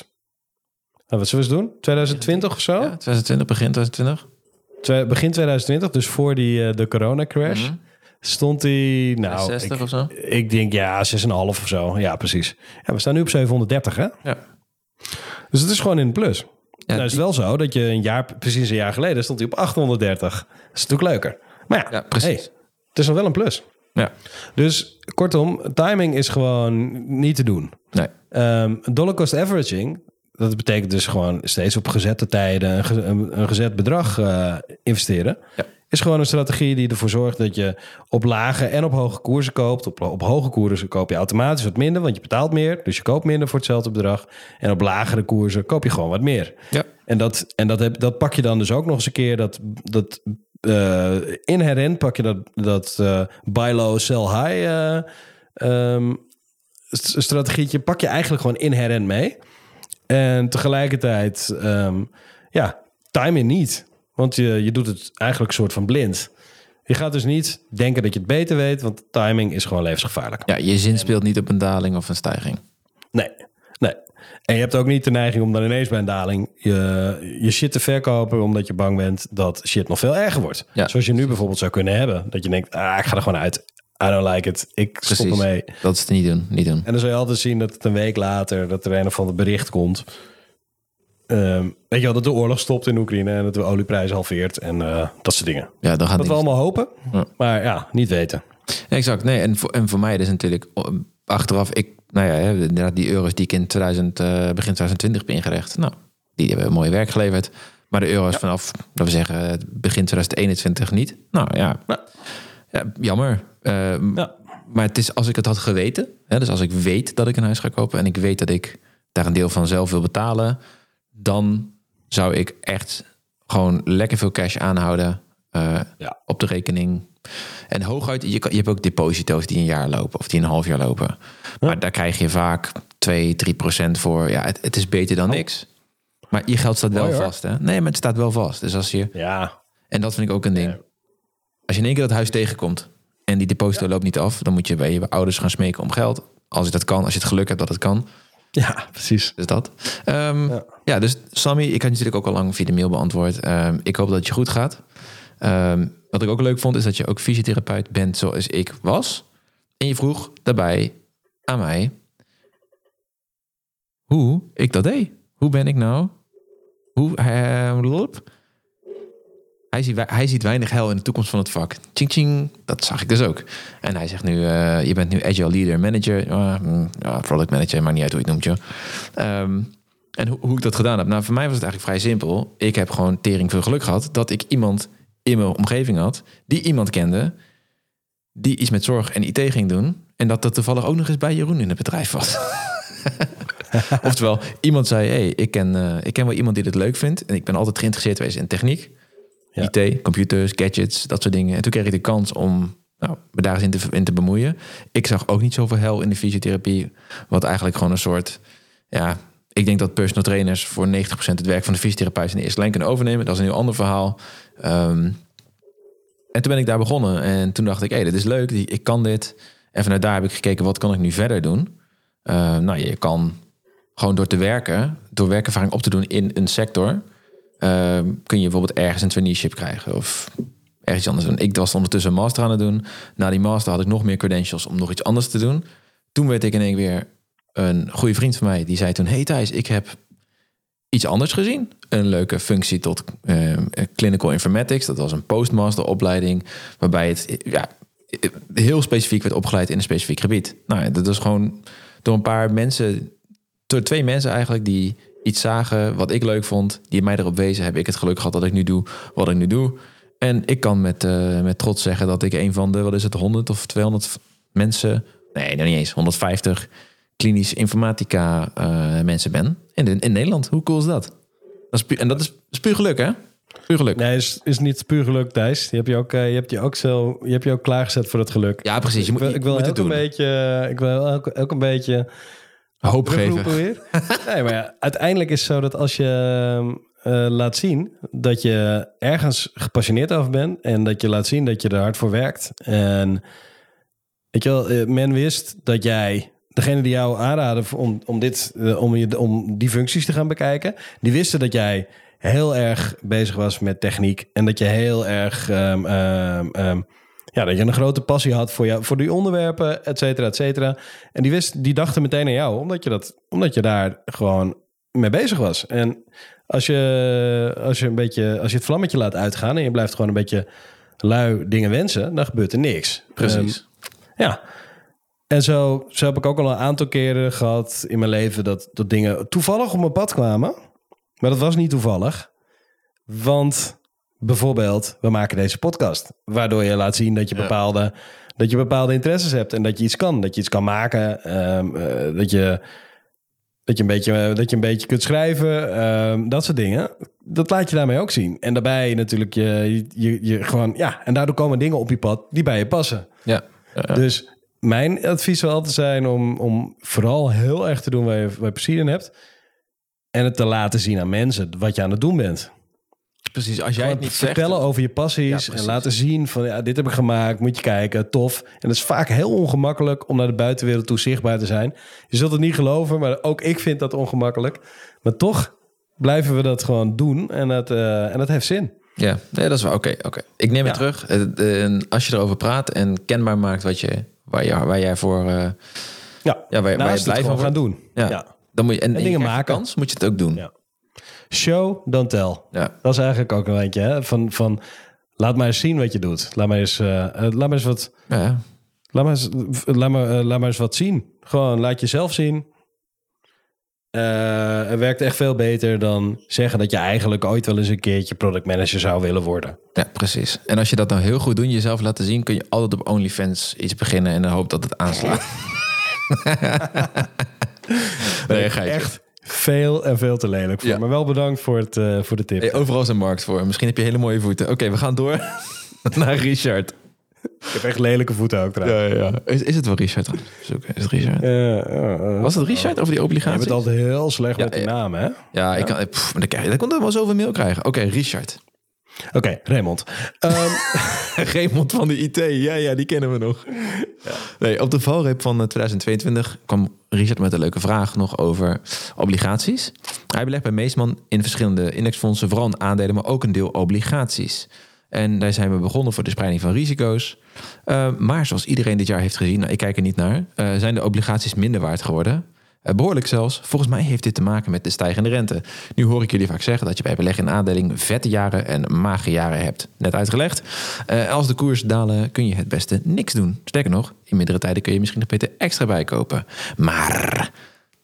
wat zullen we eens doen? 2020 of zo? Ja, 2020, begin 2020. Begin 2020, dus voor de corona-crash... Mm-hmm. Stond hij, nou, 60 of zo? Ik denk, ja, 6,5 of zo. Ja, precies. Ja, we staan nu op 730, hè? Ja. Dus het is gewoon in de plus. Ja, nou, het is wel zo dat je precies een jaar geleden... stond hij op 830. Dat is natuurlijk leuker. Maar ja, precies. Hey, het is dan wel een plus. Ja. Dus kortom, timing is gewoon niet te doen. Nee. Dollar cost averaging... dat betekent dus gewoon steeds op gezette tijden... een gezet bedrag investeren... Ja. Is gewoon een strategie die ervoor zorgt dat je op lage en op hoge koersen koopt. Op hoge koersen koop je automatisch wat minder, want je betaalt meer. Dus je koopt minder voor hetzelfde bedrag. En op lagere koersen koop je gewoon wat meer. Ja. En dat pak je dan dus ook nog eens een keer. Inherent pak je dat buy low, sell high strategietje. Pak je eigenlijk gewoon inherent mee. En tegelijkertijd, time in niet. Want je doet het eigenlijk soort van blind. Je gaat dus niet denken dat je het beter weet... want timing is gewoon levensgevaarlijk. Ja, je zin speelt niet op een daling of een stijging. Nee. En je hebt ook niet de neiging om dan ineens bij een daling... je shit te verkopen omdat je bang bent dat shit nog veel erger wordt. Ja. Zoals je nu bijvoorbeeld zou kunnen hebben. Dat je denkt, ik ga er gewoon uit. I don't like it. Ik stop ermee. Dat is het niet doen. En dan zal je altijd zien dat het een week later... dat er een of ander bericht komt... weet je wel, dat de oorlog stopt in Oekraïne... en dat de olieprijs halveert en dat soort dingen. Ja, dan gaat dat we allemaal hopen, ja. Maar ja, niet weten. Exact, nee. En voor mij is natuurlijk achteraf... inderdaad die euro's die ik in begin 2020 ben ingerecht... nou, die hebben mooi werk geleverd. Maar de euro's vanaf, laten we zeggen, begin 2021 niet. Nou ja, jammer. Maar het is als ik het had geweten... Hè, dus als ik weet dat ik een huis ga kopen... en ik weet dat ik daar een deel van zelf wil betalen... dan zou ik echt gewoon lekker veel cash aanhouden op de rekening. En hooguit, je hebt ook deposito's die een jaar lopen of die een half jaar lopen. Ja. Maar daar krijg je vaak 2-3% voor. Ja, het is beter dan niks. Maar je geld staat wel vast, hè? Nee, maar het staat wel vast. Dus als je... Ja. En dat vind ik ook een ding. Als je in één keer dat huis tegenkomt... En die deposito loopt niet af. Dan moet je bij je ouders gaan smeken om geld. Als je dat kan, als je het geluk hebt dat het kan. Ja, precies. Dus dat. Dus Sammy, ik had natuurlijk ook al lang via de mail beantwoord. Ik hoop dat het je goed gaat. Wat ik ook leuk vond, is dat je ook fysiotherapeut bent zoals ik was. En je vroeg daarbij aan mij hoe ik dat deed. Hoe ben ik nou? Hij ziet weinig heil in de toekomst van het vak. Ching ching, dat zag ik dus ook. En hij zegt nu, je bent nu agile leader, manager. Product manager, maakt niet uit hoe je het noemt. Joh. En hoe ik dat gedaan heb. Nou, voor mij was het eigenlijk vrij simpel. Ik heb gewoon tering veel geluk gehad dat ik iemand in mijn omgeving had, die iemand kende, die iets met zorg en IT ging doen. En dat toevallig ook nog eens bij Jeroen in het bedrijf was. Oftewel, iemand zei, hey, ik ken wel iemand die dit leuk vindt. En ik ben altijd geïnteresseerd geweest in techniek. Ja. IT, computers, gadgets, dat soort dingen. En toen kreeg ik de kans om me daar eens in te bemoeien. Ik zag ook niet zoveel hel in de fysiotherapie. Wat eigenlijk gewoon een soort... Ja, ik denk dat personal trainers voor 90% het werk van de fysiotherapeut in de eerste lijn kunnen overnemen. Dat is een heel ander verhaal. En toen ben ik daar begonnen. En toen dacht ik, hey, dit is leuk. Ik kan dit. En vanuit daar heb ik gekeken, wat kan ik nu verder doen? Je kan gewoon door te werken, door werkervaring op te doen in een sector... kun je bijvoorbeeld ergens een traineeship krijgen of ergens anders doen. Ik was ondertussen een master aan het doen. Na die master had ik nog meer credentials om nog iets anders te doen. Toen werd ik in één keer weer een goede vriend van mij. Die zei toen, hey Thijs, ik heb iets anders gezien. Een leuke functie tot clinical informatics. Dat was een postmaster opleiding. Waarbij het heel specifiek werd opgeleid in een specifiek gebied. Nou ja, dat is gewoon door een paar mensen... Door twee mensen eigenlijk die... iets zagen wat ik leuk vond, die mij erop wezen, heb ik het geluk gehad dat ik nu doe wat ik nu doe. En ik kan met trots zeggen dat ik een van de, 100 of 200 mensen... Nee, nog niet eens, 150 klinisch informatica mensen ben. In Nederland, hoe cool is dat? Dat is puur geluk, hè? Puur geluk. Nee, is niet puur geluk, Thijs. Je hebt je ook klaargezet voor dat geluk. Ja, precies. Ik wil elk een beetje... Hoop geven. Weer. Nee, maar ja, uiteindelijk is het zo dat als je laat zien dat je ergens gepassioneerd over bent en dat je laat zien dat je er hard voor werkt. En weet je wel, men wist dat jij, degene die jou aanraden om die functies te gaan bekijken, die wisten dat jij heel erg bezig was met techniek en dat je heel erg... dat je een grote passie had voor die onderwerpen, et cetera, et cetera. En die dachten meteen aan jou, omdat je daar gewoon mee bezig was. En als je het vlammetje laat uitgaan en je blijft gewoon een beetje lui dingen wensen, dan gebeurt er niks. Precies. En zo heb ik ook al een aantal keren gehad in mijn leven dat dingen toevallig op mijn pad kwamen. Maar dat was niet toevallig. Want... bijvoorbeeld, we maken deze podcast. Waardoor je laat zien dat je bepaalde interesses hebt. En dat je iets kan. Dat je iets kan maken. Dat je een beetje kunt schrijven. Dat soort dingen. Dat laat je daarmee ook zien. En daarbij natuurlijk je gewoon... Ja, en daardoor komen dingen op je pad die bij je passen. Ja. Dus mijn advies zal altijd zijn om vooral heel erg te doen waar je plezier in hebt. En het te laten zien aan mensen wat je aan het doen bent. Precies, als jij het niet vertellen over je passies en laten zien van dit heb ik gemaakt, moet je kijken, tof. En dat is vaak heel ongemakkelijk om naar de buitenwereld toe zichtbaar te zijn. Je zult het niet geloven, maar ook ik vind dat ongemakkelijk. Maar toch blijven we dat gewoon doen en dat heeft zin. Ja, nee, dat is wel oké. Ik neem het terug. Als je erover praat en kenbaar maakt waar je blij van gaan doen. Ja. Ja. Dan moet je en dingen maken, kans, moet je het ook doen. Ja. Show, don't tell. Ja. Dat is eigenlijk ook een eentje. Hè? Van, laat maar eens zien wat je doet. Laat maar eens wat zien. Gewoon laat jezelf zien. Het werkt echt veel beter dan zeggen dat je eigenlijk ooit wel eens een keertje product manager zou willen worden. Ja, precies. En als je dat nou heel goed doet, jezelf laten zien, kun je altijd op OnlyFans iets beginnen en dan hoop dat het aanslaat. Nee, ga je echt. Veel en veel te lelijk voor. Ja. Maar wel bedankt voor de tip. Hey, overal is een markt voor. Misschien heb je hele mooie voeten. Oké, we gaan door naar Richard. Ik heb echt lelijke voeten ook trouwens. Ja. Is het wel Richard? Is het Richard? Was het Richard over die obligaties? Je bent altijd heel slecht met de naam, hè? Ja, ik kan... dat komt dan wel zoveel mail krijgen. Oké, Richard. Oké, Raymond. Raymond van de IT, ja, die kennen we nog. Ja. Nee, op de valreep van 2022 kwam Richard met een leuke vraag nog over obligaties. Hij belegt bij Meesman in verschillende indexfondsen, vooral in aandelen, maar ook een deel obligaties. En daar zijn we begonnen voor de spreiding van risico's. Maar zoals iedereen dit jaar heeft gezien, nou, ik kijk er niet naar, zijn de obligaties minder waard geworden. Behoorlijk zelfs. Volgens mij heeft dit te maken met de stijgende rente. Nu hoor ik jullie vaak zeggen dat je bij beleggen in aandelen vette jaren en magere jaren hebt. Net uitgelegd. Als de koers dalen kun je het beste niks doen. Sterker nog, in mindere tijden kun je misschien nog beter extra bijkopen. Maar,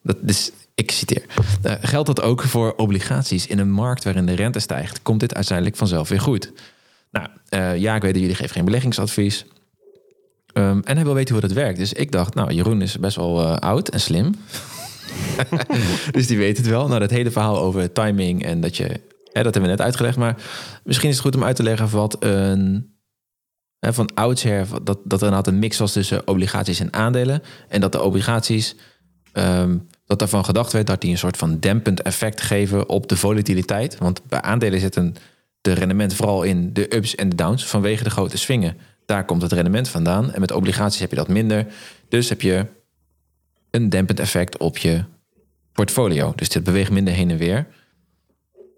dat is, ik citeer, geldt dat ook voor obligaties in een markt waarin de rente stijgt? Komt dit uiteindelijk vanzelf weer goed? Nou, ja, ik weet dat jullie geven geen beleggingsadvies. En hij wil weten hoe dat werkt. Dus ik dacht, nou, Jeroen is best wel oud en slim. Dus die weet het wel. Nou, dat hele verhaal over timing en dat je... dat hebben we net uitgelegd. Maar misschien is het goed om uit te leggen wat een... van oudsher, dat er een mix was tussen obligaties en aandelen. En dat de obligaties... dat daarvan gedacht werd dat die een soort van dempend effect geven op de volatiliteit. Want bij aandelen zit de rendement vooral in de ups en de downs vanwege de grote swingen. Daar komt het rendement vandaan. En met obligaties heb je dat minder. Dus heb je een dempend effect op je portfolio. Dus dit beweegt minder heen en weer.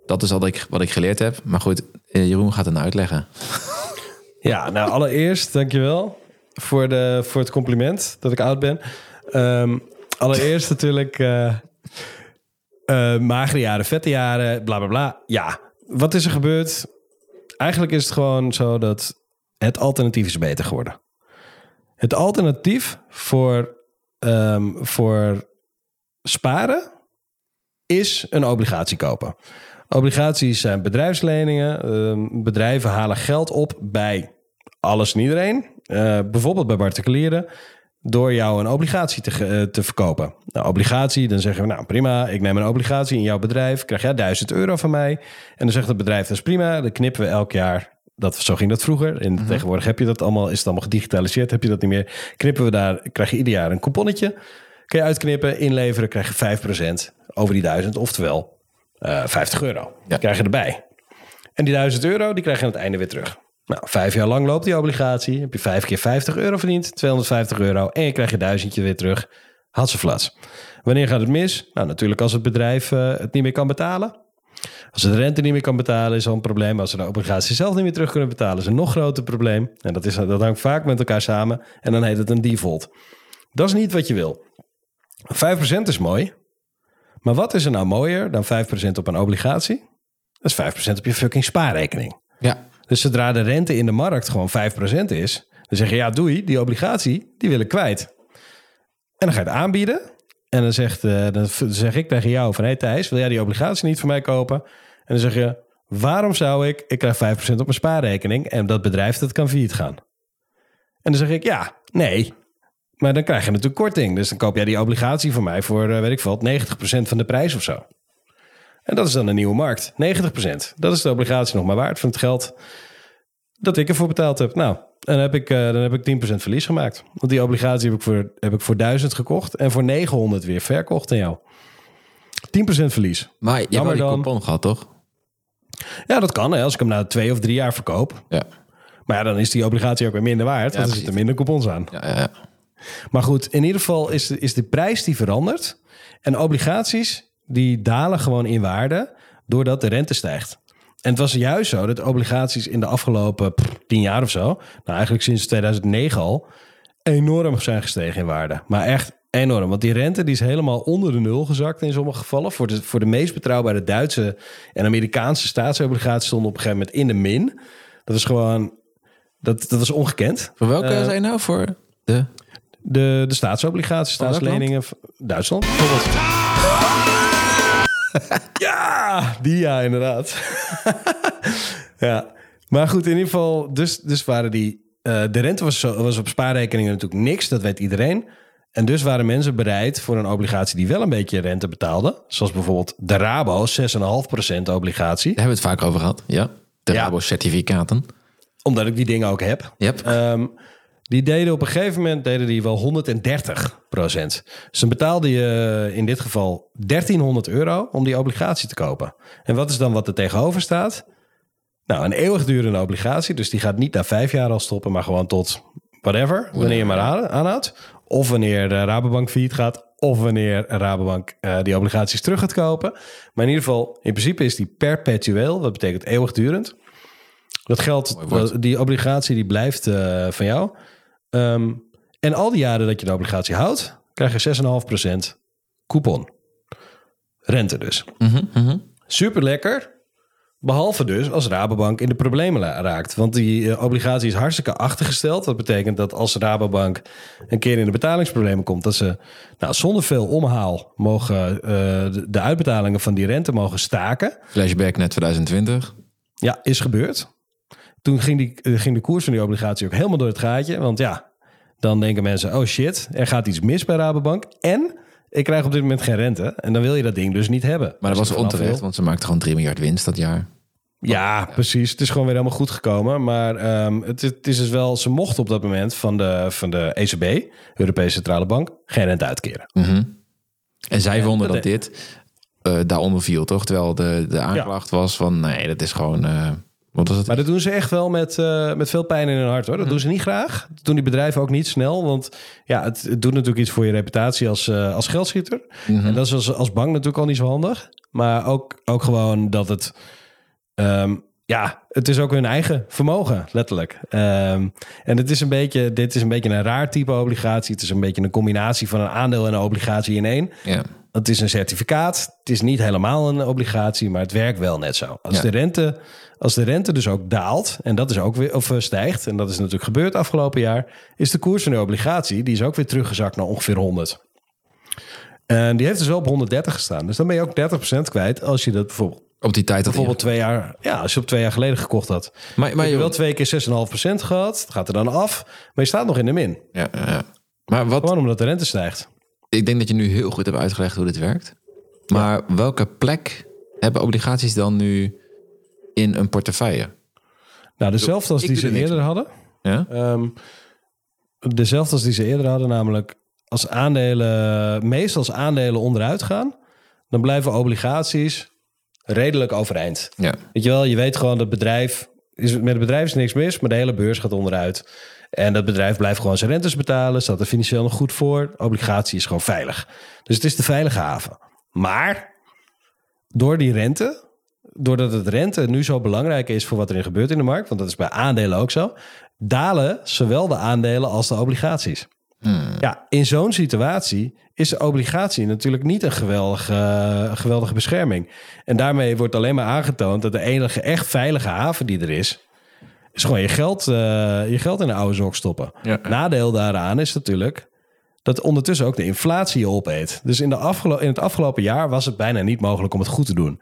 Dat is wat ik geleerd heb. Maar goed, Jeroen gaat het nou uitleggen. Ja, nou allereerst dankjewel voor het compliment dat ik oud ben. Allereerst natuurlijk magere jaren, vette jaren, bla bla bla. Ja, wat is er gebeurd? Eigenlijk is het gewoon zo dat... het alternatief is beter geworden. Het alternatief voor sparen is een obligatie kopen. Obligaties zijn bedrijfsleningen. Bedrijven halen geld op bij alles en iedereen. Bijvoorbeeld bij particulieren. Door jou een obligatie te verkopen. Nou, obligatie, dan zeggen we, nou prima, ik neem een obligatie in jouw bedrijf. Krijg jij €1.000 van mij. En dan zegt het bedrijf, dat is prima. Dan knippen we elk jaar... Zo ging dat vroeger. En tegenwoordig heb je dat allemaal, is het allemaal gedigitaliseerd, heb je dat niet meer. Knippen we daar, krijg je ieder jaar een couponnetje. Kun je uitknippen, inleveren, krijg je 5% over die 1000, oftewel €50. Ja. Krijg je erbij. En die €1.000, die krijg je aan het einde weer terug. Nou, 5 jaar lang loopt die obligatie. Heb je 5 keer €50 verdiend, €250. En je krijgt je €1.000 weer terug. Hatseflats. Wanneer gaat het mis? Nou, natuurlijk als het bedrijf het niet meer kan betalen. Als ze de rente niet meer kan betalen, is al een probleem. Als ze de obligatie zelf niet meer terug kunnen betalen, is een nog groter probleem. En dat hangt vaak met elkaar samen. En dan heet het een default. Dat is niet wat je wil. 5% is mooi. Maar wat is er nou mooier dan 5% op een obligatie? Dat is 5% op je fucking spaarrekening. Ja. Dus zodra de rente in de markt gewoon 5% is, dan zeg je, ja doei, die obligatie, die wil ik kwijt. En dan ga je het aanbieden. En dan zeg ik tegen jou van... hey Thijs, wil jij die obligatie niet voor mij kopen? En dan zeg je, waarom zou ik... ik krijg 5% op mijn spaarrekening... en dat bedrijf, dat kan failliet gaan. En dan zeg ik, ja, nee. Maar dan krijg je natuurlijk korting. Dus dan koop jij die obligatie voor mij voor, weet ik veel... 90% van de prijs of zo. En dat is dan een nieuwe markt. 90%. Dat is de obligatie nog maar waard van het geld... dat ik ervoor betaald heb. Nou... Dan heb ik 10% verlies gemaakt. Want die obligatie heb ik voor 1000 gekocht... en voor 900 weer verkocht aan jou. 10% verlies. Maar je hebt wel die coupon gehad, toch? Ja, dat kan. Hè? Als ik hem na 2 of 3 jaar verkoop... Ja. Maar ja, dan is die obligatie ook weer minder waard... want er zitten minder coupons aan. Ja. Maar goed, in ieder geval is de prijs die verandert... en obligaties die dalen gewoon in waarde... doordat de rente stijgt. En het was juist zo dat obligaties in de afgelopen 10 jaar of zo... nou eigenlijk sinds 2009 al, enorm zijn gestegen in waarde. Maar echt enorm, want die rente die is helemaal onder de nul gezakt in sommige gevallen. Voor de meest betrouwbare Duitse en Amerikaanse staatsobligaties... stonden op een gegeven moment in de min. Dat was gewoon, dat was ongekend. Voor welke zijn nou voor de staatsobligaties, staatsleningen? Duitsland bijvoorbeeld. Ja, inderdaad. Ja, maar goed, in ieder geval, dus waren die... de rente was op spaarrekeningen natuurlijk niks, dat weet iedereen. En dus waren mensen bereid voor een obligatie die wel een beetje rente betaalde. Zoals bijvoorbeeld de Rabo, 6,5% obligatie. Daar hebben we het vaak over gehad, ja. De Rabo-certificaten. Omdat ik die dingen ook heb. Yep. Die deden op een gegeven moment wel 130%. Dus dan betaalde je in dit geval €1.300 om die obligatie te kopen. En wat is dan wat er tegenover staat? Nou, een eeuwigdurende obligatie. Dus die gaat niet na 5 jaar al stoppen, maar gewoon tot whatever. Wanneer je maar aanhoudt. Of wanneer de Rabobank failliet gaat. Of wanneer Rabobank die obligaties terug gaat kopen. Maar in ieder geval, in principe is die perpetueel. Dat betekent eeuwigdurend. Dat geld, die obligatie, die blijft van jou. En al die jaren dat je de obligatie houdt, krijg je 6,5% coupon. Rente dus. Mm-hmm, mm-hmm. Super lekker. Behalve dus als Rabobank in de problemen raakt. Want die obligatie is hartstikke achtergesteld. Dat betekent dat als Rabobank een keer in de betalingsproblemen komt, dat ze zonder veel omhaal mogen de uitbetalingen van die rente mogen staken. Flashback net 2020. Ja, is gebeurd. Toen ging de koers van die obligatie ook helemaal door het gaatje. Want ja, dan denken mensen, oh shit, er gaat iets mis bij Rabobank. En ik krijg op dit moment geen rente. En dan wil je dat ding dus niet hebben. Maar dat was onterecht, want ze maakte gewoon 3 miljard winst dat jaar. Ja, precies. Het is gewoon weer helemaal goed gekomen. Maar het is dus wel, ze mochten op dat moment van de ECB, Europese Centrale Bank, geen rente uitkeren. Mm-hmm. En zij vonden dat dit daaronder viel, toch? Terwijl de aanklacht was van, nee, dat is gewoon... Wat was het? Maar dat doen ze echt wel met veel pijn in hun hart, hoor. Dat doen ze niet graag. Dat doen die bedrijven ook niet snel. Want ja, het doet natuurlijk iets voor je reputatie als geldschieter. Mm-hmm. En dat is als bank natuurlijk al niet zo handig. Maar ook gewoon dat het... het is ook hun eigen vermogen, letterlijk. En dit is een beetje een raar type obligatie. Het is een beetje een combinatie van een aandeel en een obligatie in één. Ja. Het is een certificaat. Het is niet helemaal een obligatie, maar het werkt wel net zo. Als de rente dus ook daalt en dat is ook weer of stijgt, en dat is natuurlijk gebeurd afgelopen jaar, is de koers van de obligatie, die is ook weer teruggezakt naar ongeveer 100. En die heeft dus wel op 130 gestaan. Dus dan ben je ook 30% kwijt als je dat bijvoorbeeld op die tijd bijvoorbeeld 2 jaar, ja, als je op 2 jaar geleden gekocht had. Maar je wel 2 keer 6,5% gehad, dat gaat er dan af, maar je staat nog in de min. Ja, ja. Maar wat? Gewoon omdat de rente stijgt. Ik denk dat je nu heel goed hebt uitgelegd hoe dit werkt. Maar welke plek hebben obligaties dan nu in een portefeuille? Nou, dezelfde als die ze eerder hadden. Ja? Dezelfde als die ze eerder hadden, namelijk als aandelen, meestal als aandelen onderuit gaan, dan blijven obligaties redelijk overeind. Ja. Weet je wel, je weet gewoon dat bedrijf, met het bedrijf is niks mis, maar de hele beurs gaat onderuit. En dat bedrijf blijft gewoon zijn rentes betalen, staat er financieel nog goed voor. Obligatie is gewoon veilig. Dus het is de veilige haven. Maar doordat het rente nu zo belangrijk is voor wat er gebeurt in de markt, want dat is bij aandelen ook zo, dalen zowel de aandelen als de obligaties. Ja, in zo'n situatie is de obligatie natuurlijk niet een geweldige bescherming. En daarmee wordt alleen maar aangetoond dat de enige echt veilige haven die er is gewoon je geld in de oude zak stoppen. Ja. Nadeel daaraan is natuurlijk dat ondertussen ook de inflatie je opeet. Dus in het afgelopen jaar was het bijna niet mogelijk om het goed te doen.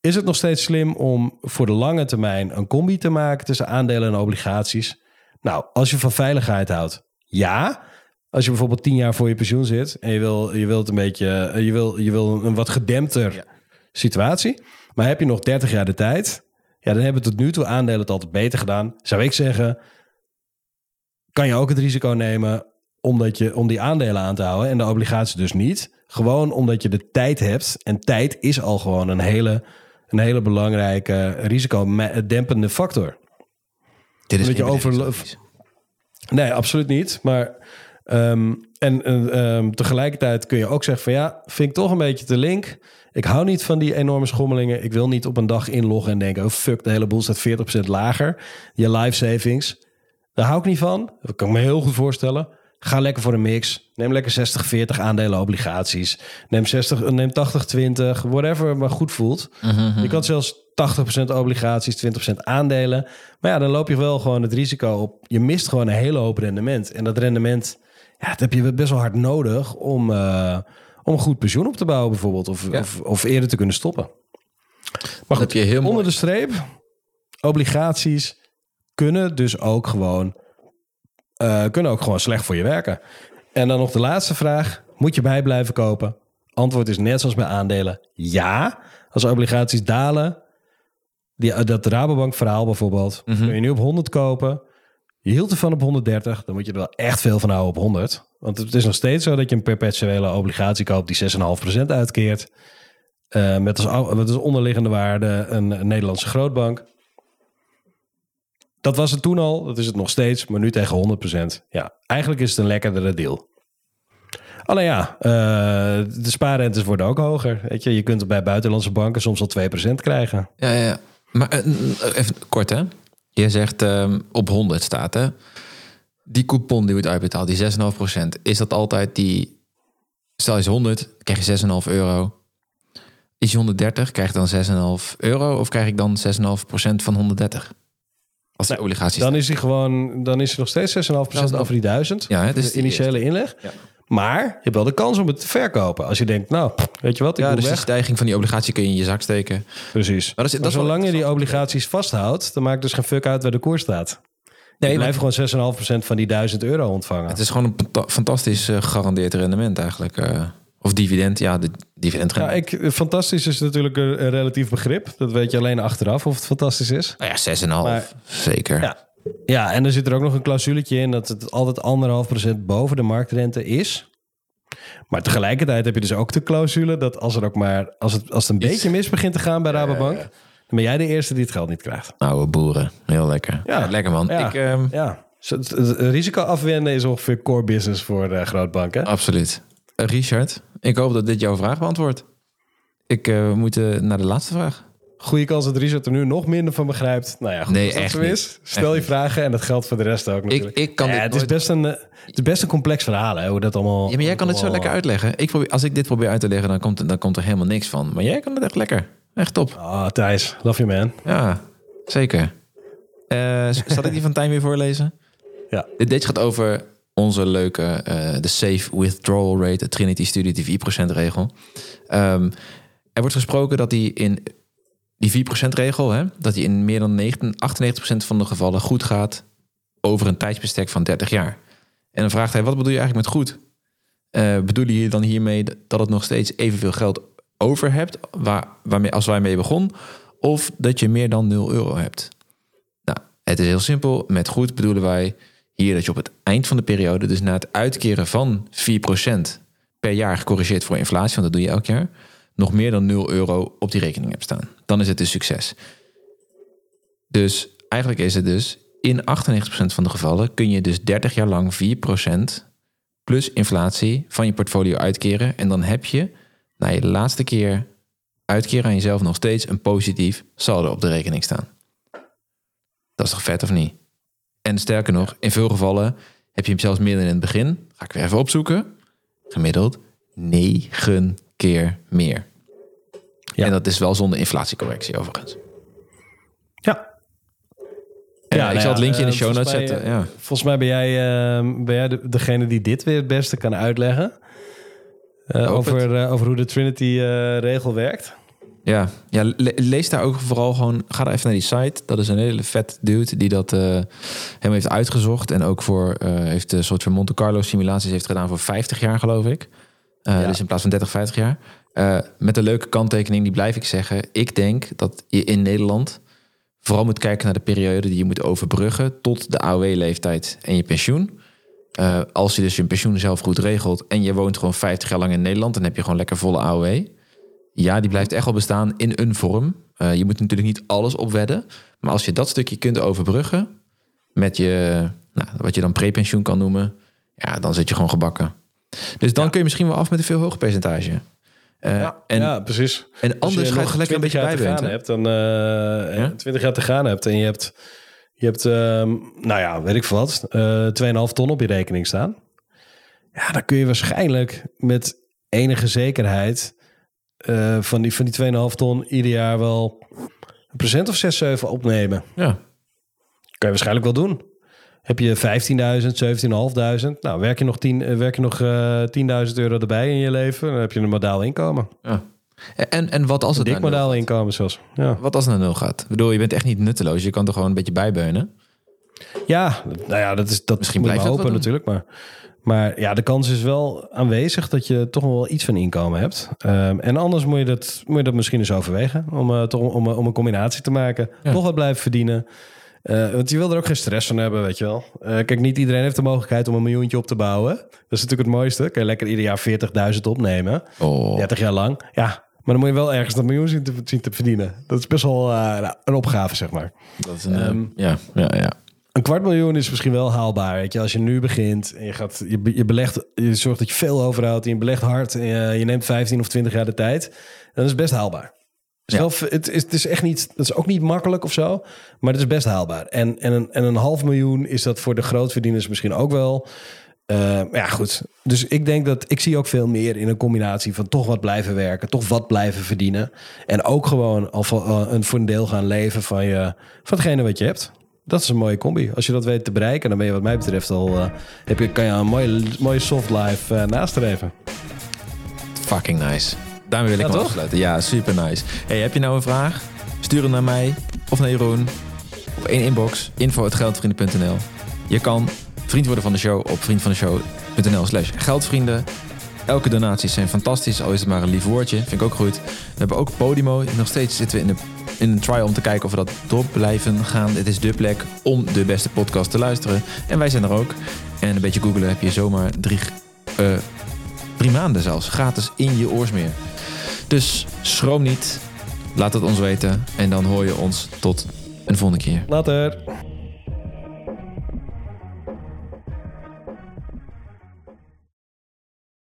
Is het nog steeds slim om voor de lange termijn een combi te maken tussen aandelen en obligaties? Nou, als je van veiligheid houdt, ja. Als je bijvoorbeeld 10 jaar voor je pensioen zit en je wil een wat gedempter situatie. Maar heb je nog 30 jaar de tijd? Ja, dan hebben tot nu toe aandelen het altijd beter gedaan. Zou ik zeggen, kan je ook het risico nemen om die aandelen aan te houden en de obligatie dus niet. Gewoon omdat je de tijd hebt. En tijd is al gewoon een hele belangrijke risicodempende factor. Dit is geen bedrijfsadvies. Nee, absoluut niet. Maar tegelijkertijd kun je ook zeggen van ja, vind ik toch een beetje te link. Ik hou niet van die enorme schommelingen. Ik wil niet op een dag inloggen en denken, oh fuck, de hele boel staat 40% lager. Je life savings, daar hou ik niet van. Dat kan ik me heel goed voorstellen. Ga lekker voor een mix. Neem lekker 60-40 aandelen obligaties. Neem 80-20, whatever maar goed voelt. Mm-hmm. Je kan zelfs 80% obligaties, 20% aandelen. Maar ja, dan loop je wel gewoon het risico op. Je mist gewoon een hele hoop rendement. En dat rendement, ja, dat heb je best wel hard nodig om een goed pensioen op te bouwen bijvoorbeeld. Of eerder te kunnen stoppen. Maar goed, heb je onder de streep, obligaties kunnen dus ook gewoon slecht voor je werken. En dan nog de laatste vraag. Moet je bij blijven kopen? Antwoord is net zoals bij aandelen. Ja, als obligaties dalen. Dat Rabobank verhaal bijvoorbeeld. Mm-hmm. Kun je nu op 100 kopen. Je hield ervan op 130. Dan moet je er wel echt veel van houden op 100. Want het is nog steeds zo dat je een perpetuele obligatie koopt die 6,5% uitkeert. Met als onderliggende waarde een Nederlandse grootbank. Dat was het toen al, dat is het nog steeds, maar nu tegen 100%. Ja, eigenlijk is het een lekkerdere deal. Alleen ja, de spaarrentes worden ook hoger. Weet je, je kunt het bij buitenlandse banken soms al 2% krijgen. Ja, ja. Maar even kort hè. Je zegt op 100 staat hè. Die coupon die wordt uitbetaald, die 6,5%. Is dat altijd die... Stel je is 100, krijg je €6,5. Is je 130, krijg je dan €6,5? Of krijg ik dan 6,5% van 130? Als de obligaties dan is hij gewoon, dan is er nog steeds 6,5% over die 1000. Ja, het is de initiële inleg. Ja. Maar je hebt wel de kans om het te verkopen. Als je denkt, nou, weet je wat, ik dus weg. De stijging van die obligatie kun je in je zak steken. Precies. Maar, maar zolang je die obligaties vasthoudt, dan maakt dus geen fuck uit waar de koers staat. Nee, je blijft gewoon 6,5% van die €1000 ontvangen. Het is gewoon een fantastisch gegarandeerd rendement eigenlijk. Of dividend, ja, de dividendrendement. Ja, fantastisch is natuurlijk een relatief begrip. Dat weet je alleen achteraf of het fantastisch is. Nou ja, 6,5, zeker. Ja, en er zit er ook nog een clausuletje in dat het altijd 1,5% boven de marktrente is. Maar tegelijkertijd heb je dus ook de clausule dat als er ook maar als het een beetje mis begint te gaan bij Rabobank, dan ben jij de eerste die het geld niet krijgt. Oude boeren, heel lekker. Ja, lekker man. Ja. Ik. Risico afwenden is ongeveer core business voor grootbanken. Absoluut. Richard, ik hoop dat dit jouw vraag beantwoordt. We moeten naar de laatste vraag. Goede kans dat Richard er nu nog minder van begrijpt. Nou ja, goed, nee, echt zo is. Stel je vragen en dat geldt voor de rest ook natuurlijk. Het is best een complex verhaal, hè, hoe dat allemaal... Ja, maar jij kan het zo lekker uitleggen. Als ik dit probeer uit te leggen, dan komt er helemaal niks van. Maar jij kan het echt lekker. Echt top. Oh, Thijs, love you man. Ja, zeker. Zal ik die van Tijn weer voorlezen? Ja. Dit gaat over onze leuke, de Safe Withdrawal Rate, de Trinity-studie, die 4% regel. Er wordt gesproken dat die 4% regel, hè, dat die in meer dan 98% van de gevallen goed gaat over een tijdsbestek van 30 jaar. En dan vraagt hij, wat bedoel je eigenlijk met goed? Bedoel je dan hiermee dat het nog steeds evenveel geld over hebt als wij mee begonnen? Of dat je meer dan €0 hebt? Nou, het is heel simpel. Met goed bedoelen wij hier dat je op het eind van de periode, dus na het uitkeren van 4% per jaar gecorrigeerd voor inflatie, want dat doe je elk jaar, nog meer dan €0 op die rekening hebt staan. Dan is het dus succes. Dus eigenlijk is het dus, in 98% van de gevallen kun je dus 30 jaar lang 4% plus inflatie van je portfolio uitkeren. En dan heb je na je laatste keer uitkeren aan jezelf nog steeds een positief saldo op de rekening staan. Dat is toch vet of niet? En sterker nog, in veel gevallen heb je hem zelfs meer dan in het begin. Ga ik weer even opzoeken. Gemiddeld 9 keer meer. Ja. En dat is wel zonder inflatiecorrectie overigens. Ja. Ik zal het linkje in de show notes zetten. Volgens mij ben jij degene die dit weer het beste kan uitleggen. Over hoe de Trinity-regel werkt. Ja, lees daar ook vooral gewoon... Ga daar even naar die site. Dat is een hele vet dude die dat helemaal heeft uitgezocht. En ook heeft een soort van Monte Carlo simulaties heeft gedaan voor 50 jaar, geloof ik. Dus in plaats van 30, 50 jaar. Met een leuke kanttekening, die blijf ik zeggen. Ik denk dat je in Nederland vooral moet kijken naar de periode die je moet overbruggen tot de AOW-leeftijd en je pensioen. Als je dus je pensioen zelf goed regelt en je woont gewoon 50 jaar lang in Nederland, dan heb je gewoon lekker volle AOW. Ja, die blijft echt wel bestaan in een vorm. Je moet natuurlijk niet alles opwedden. Maar als je dat stukje kunt overbruggen met je, wat je dan prepensioen kan noemen, ja, dan zit je gewoon gebakken. Dus dan kun je misschien wel af met een veel hoger percentage. Precies. En anders ga je gelijk een beetje bijbenen. 20 jaar te gaan hebt en je hebt weet ik wat, €2,5 op je rekening staan. Ja, dan kun je waarschijnlijk met enige zekerheid van die €2,5 ieder jaar wel een procent of 6-7 opnemen. Ja. Kun je waarschijnlijk wel doen. Heb je 15.000, 17.500... nou, werk je nog €10.000 erbij in je leven, dan heb je een modaal inkomen. Ja. En wat als het dik modaal inkomen zelfs. Ja. Wat als het naar nul gaat? Ik bedoel, je bent echt niet nutteloos. Je kan er gewoon een beetje bijbeunen. Ja, dat misschien moet blijft hopen natuurlijk. Maar ja, de kans is wel aanwezig dat je toch wel iets van inkomen hebt. En anders moet je dat misschien eens overwegen om een combinatie te maken. Ja. Toch wat blijven verdienen. Want je wil er ook geen stress van hebben, weet je wel. Kijk, niet iedereen heeft de mogelijkheid om €1 miljoentje op te bouwen. Dat is natuurlijk het mooiste. Kun je lekker ieder jaar 40.000 opnemen. 30 jaar lang. Ja, Maar dan moet je wel ergens dat miljoen zien te verdienen. Dat is best wel een opgave, zeg maar. Dat is ja. Een 250.000 is misschien wel haalbaar. Weet je? Als je nu begint en je belegt, je zorgt dat je veel overhoudt en je belegt hard en je neemt 15 of 20 jaar de tijd, dan is het best haalbaar. Zelf, ja. Het is echt niet, dat is ook niet makkelijk of zo, maar het is best haalbaar. En een 500.000 is dat voor de grootverdieners misschien ook wel. Ja, goed. Dus ik denk dat ik zie ook veel meer in een combinatie van toch wat blijven werken, toch wat blijven verdienen. En ook gewoon voor een deel gaan leven van hetgene wat je hebt. Dat is een mooie combi. Als je dat weet te bereiken, dan ben je wat mij betreft al kan je een mooie soft life nastreven. Fucking nice. Daarmee wil ik hem afsluiten. Ja, super nice. Hey, heb je nou een vraag? Stuur hem naar mij of naar Jeroen. Of in inbox. info@geldvrienden.nl. Je kan vriend worden van de show op vriendvandeshow.nl/geldvrienden. Elke donaties zijn fantastisch, al is het maar een lief woordje. Vind ik ook goed. We hebben ook Podimo. Nog steeds zitten we in een trial om te kijken of we dat door blijven gaan. Het is de plek om de beste podcast te luisteren. En wij zijn er ook. En een beetje googlen heb je zomaar drie maanden zelfs. Gratis in je oorsmeer. Dus schroom niet. Laat het ons weten. En dan hoor je ons tot een volgende keer. Later.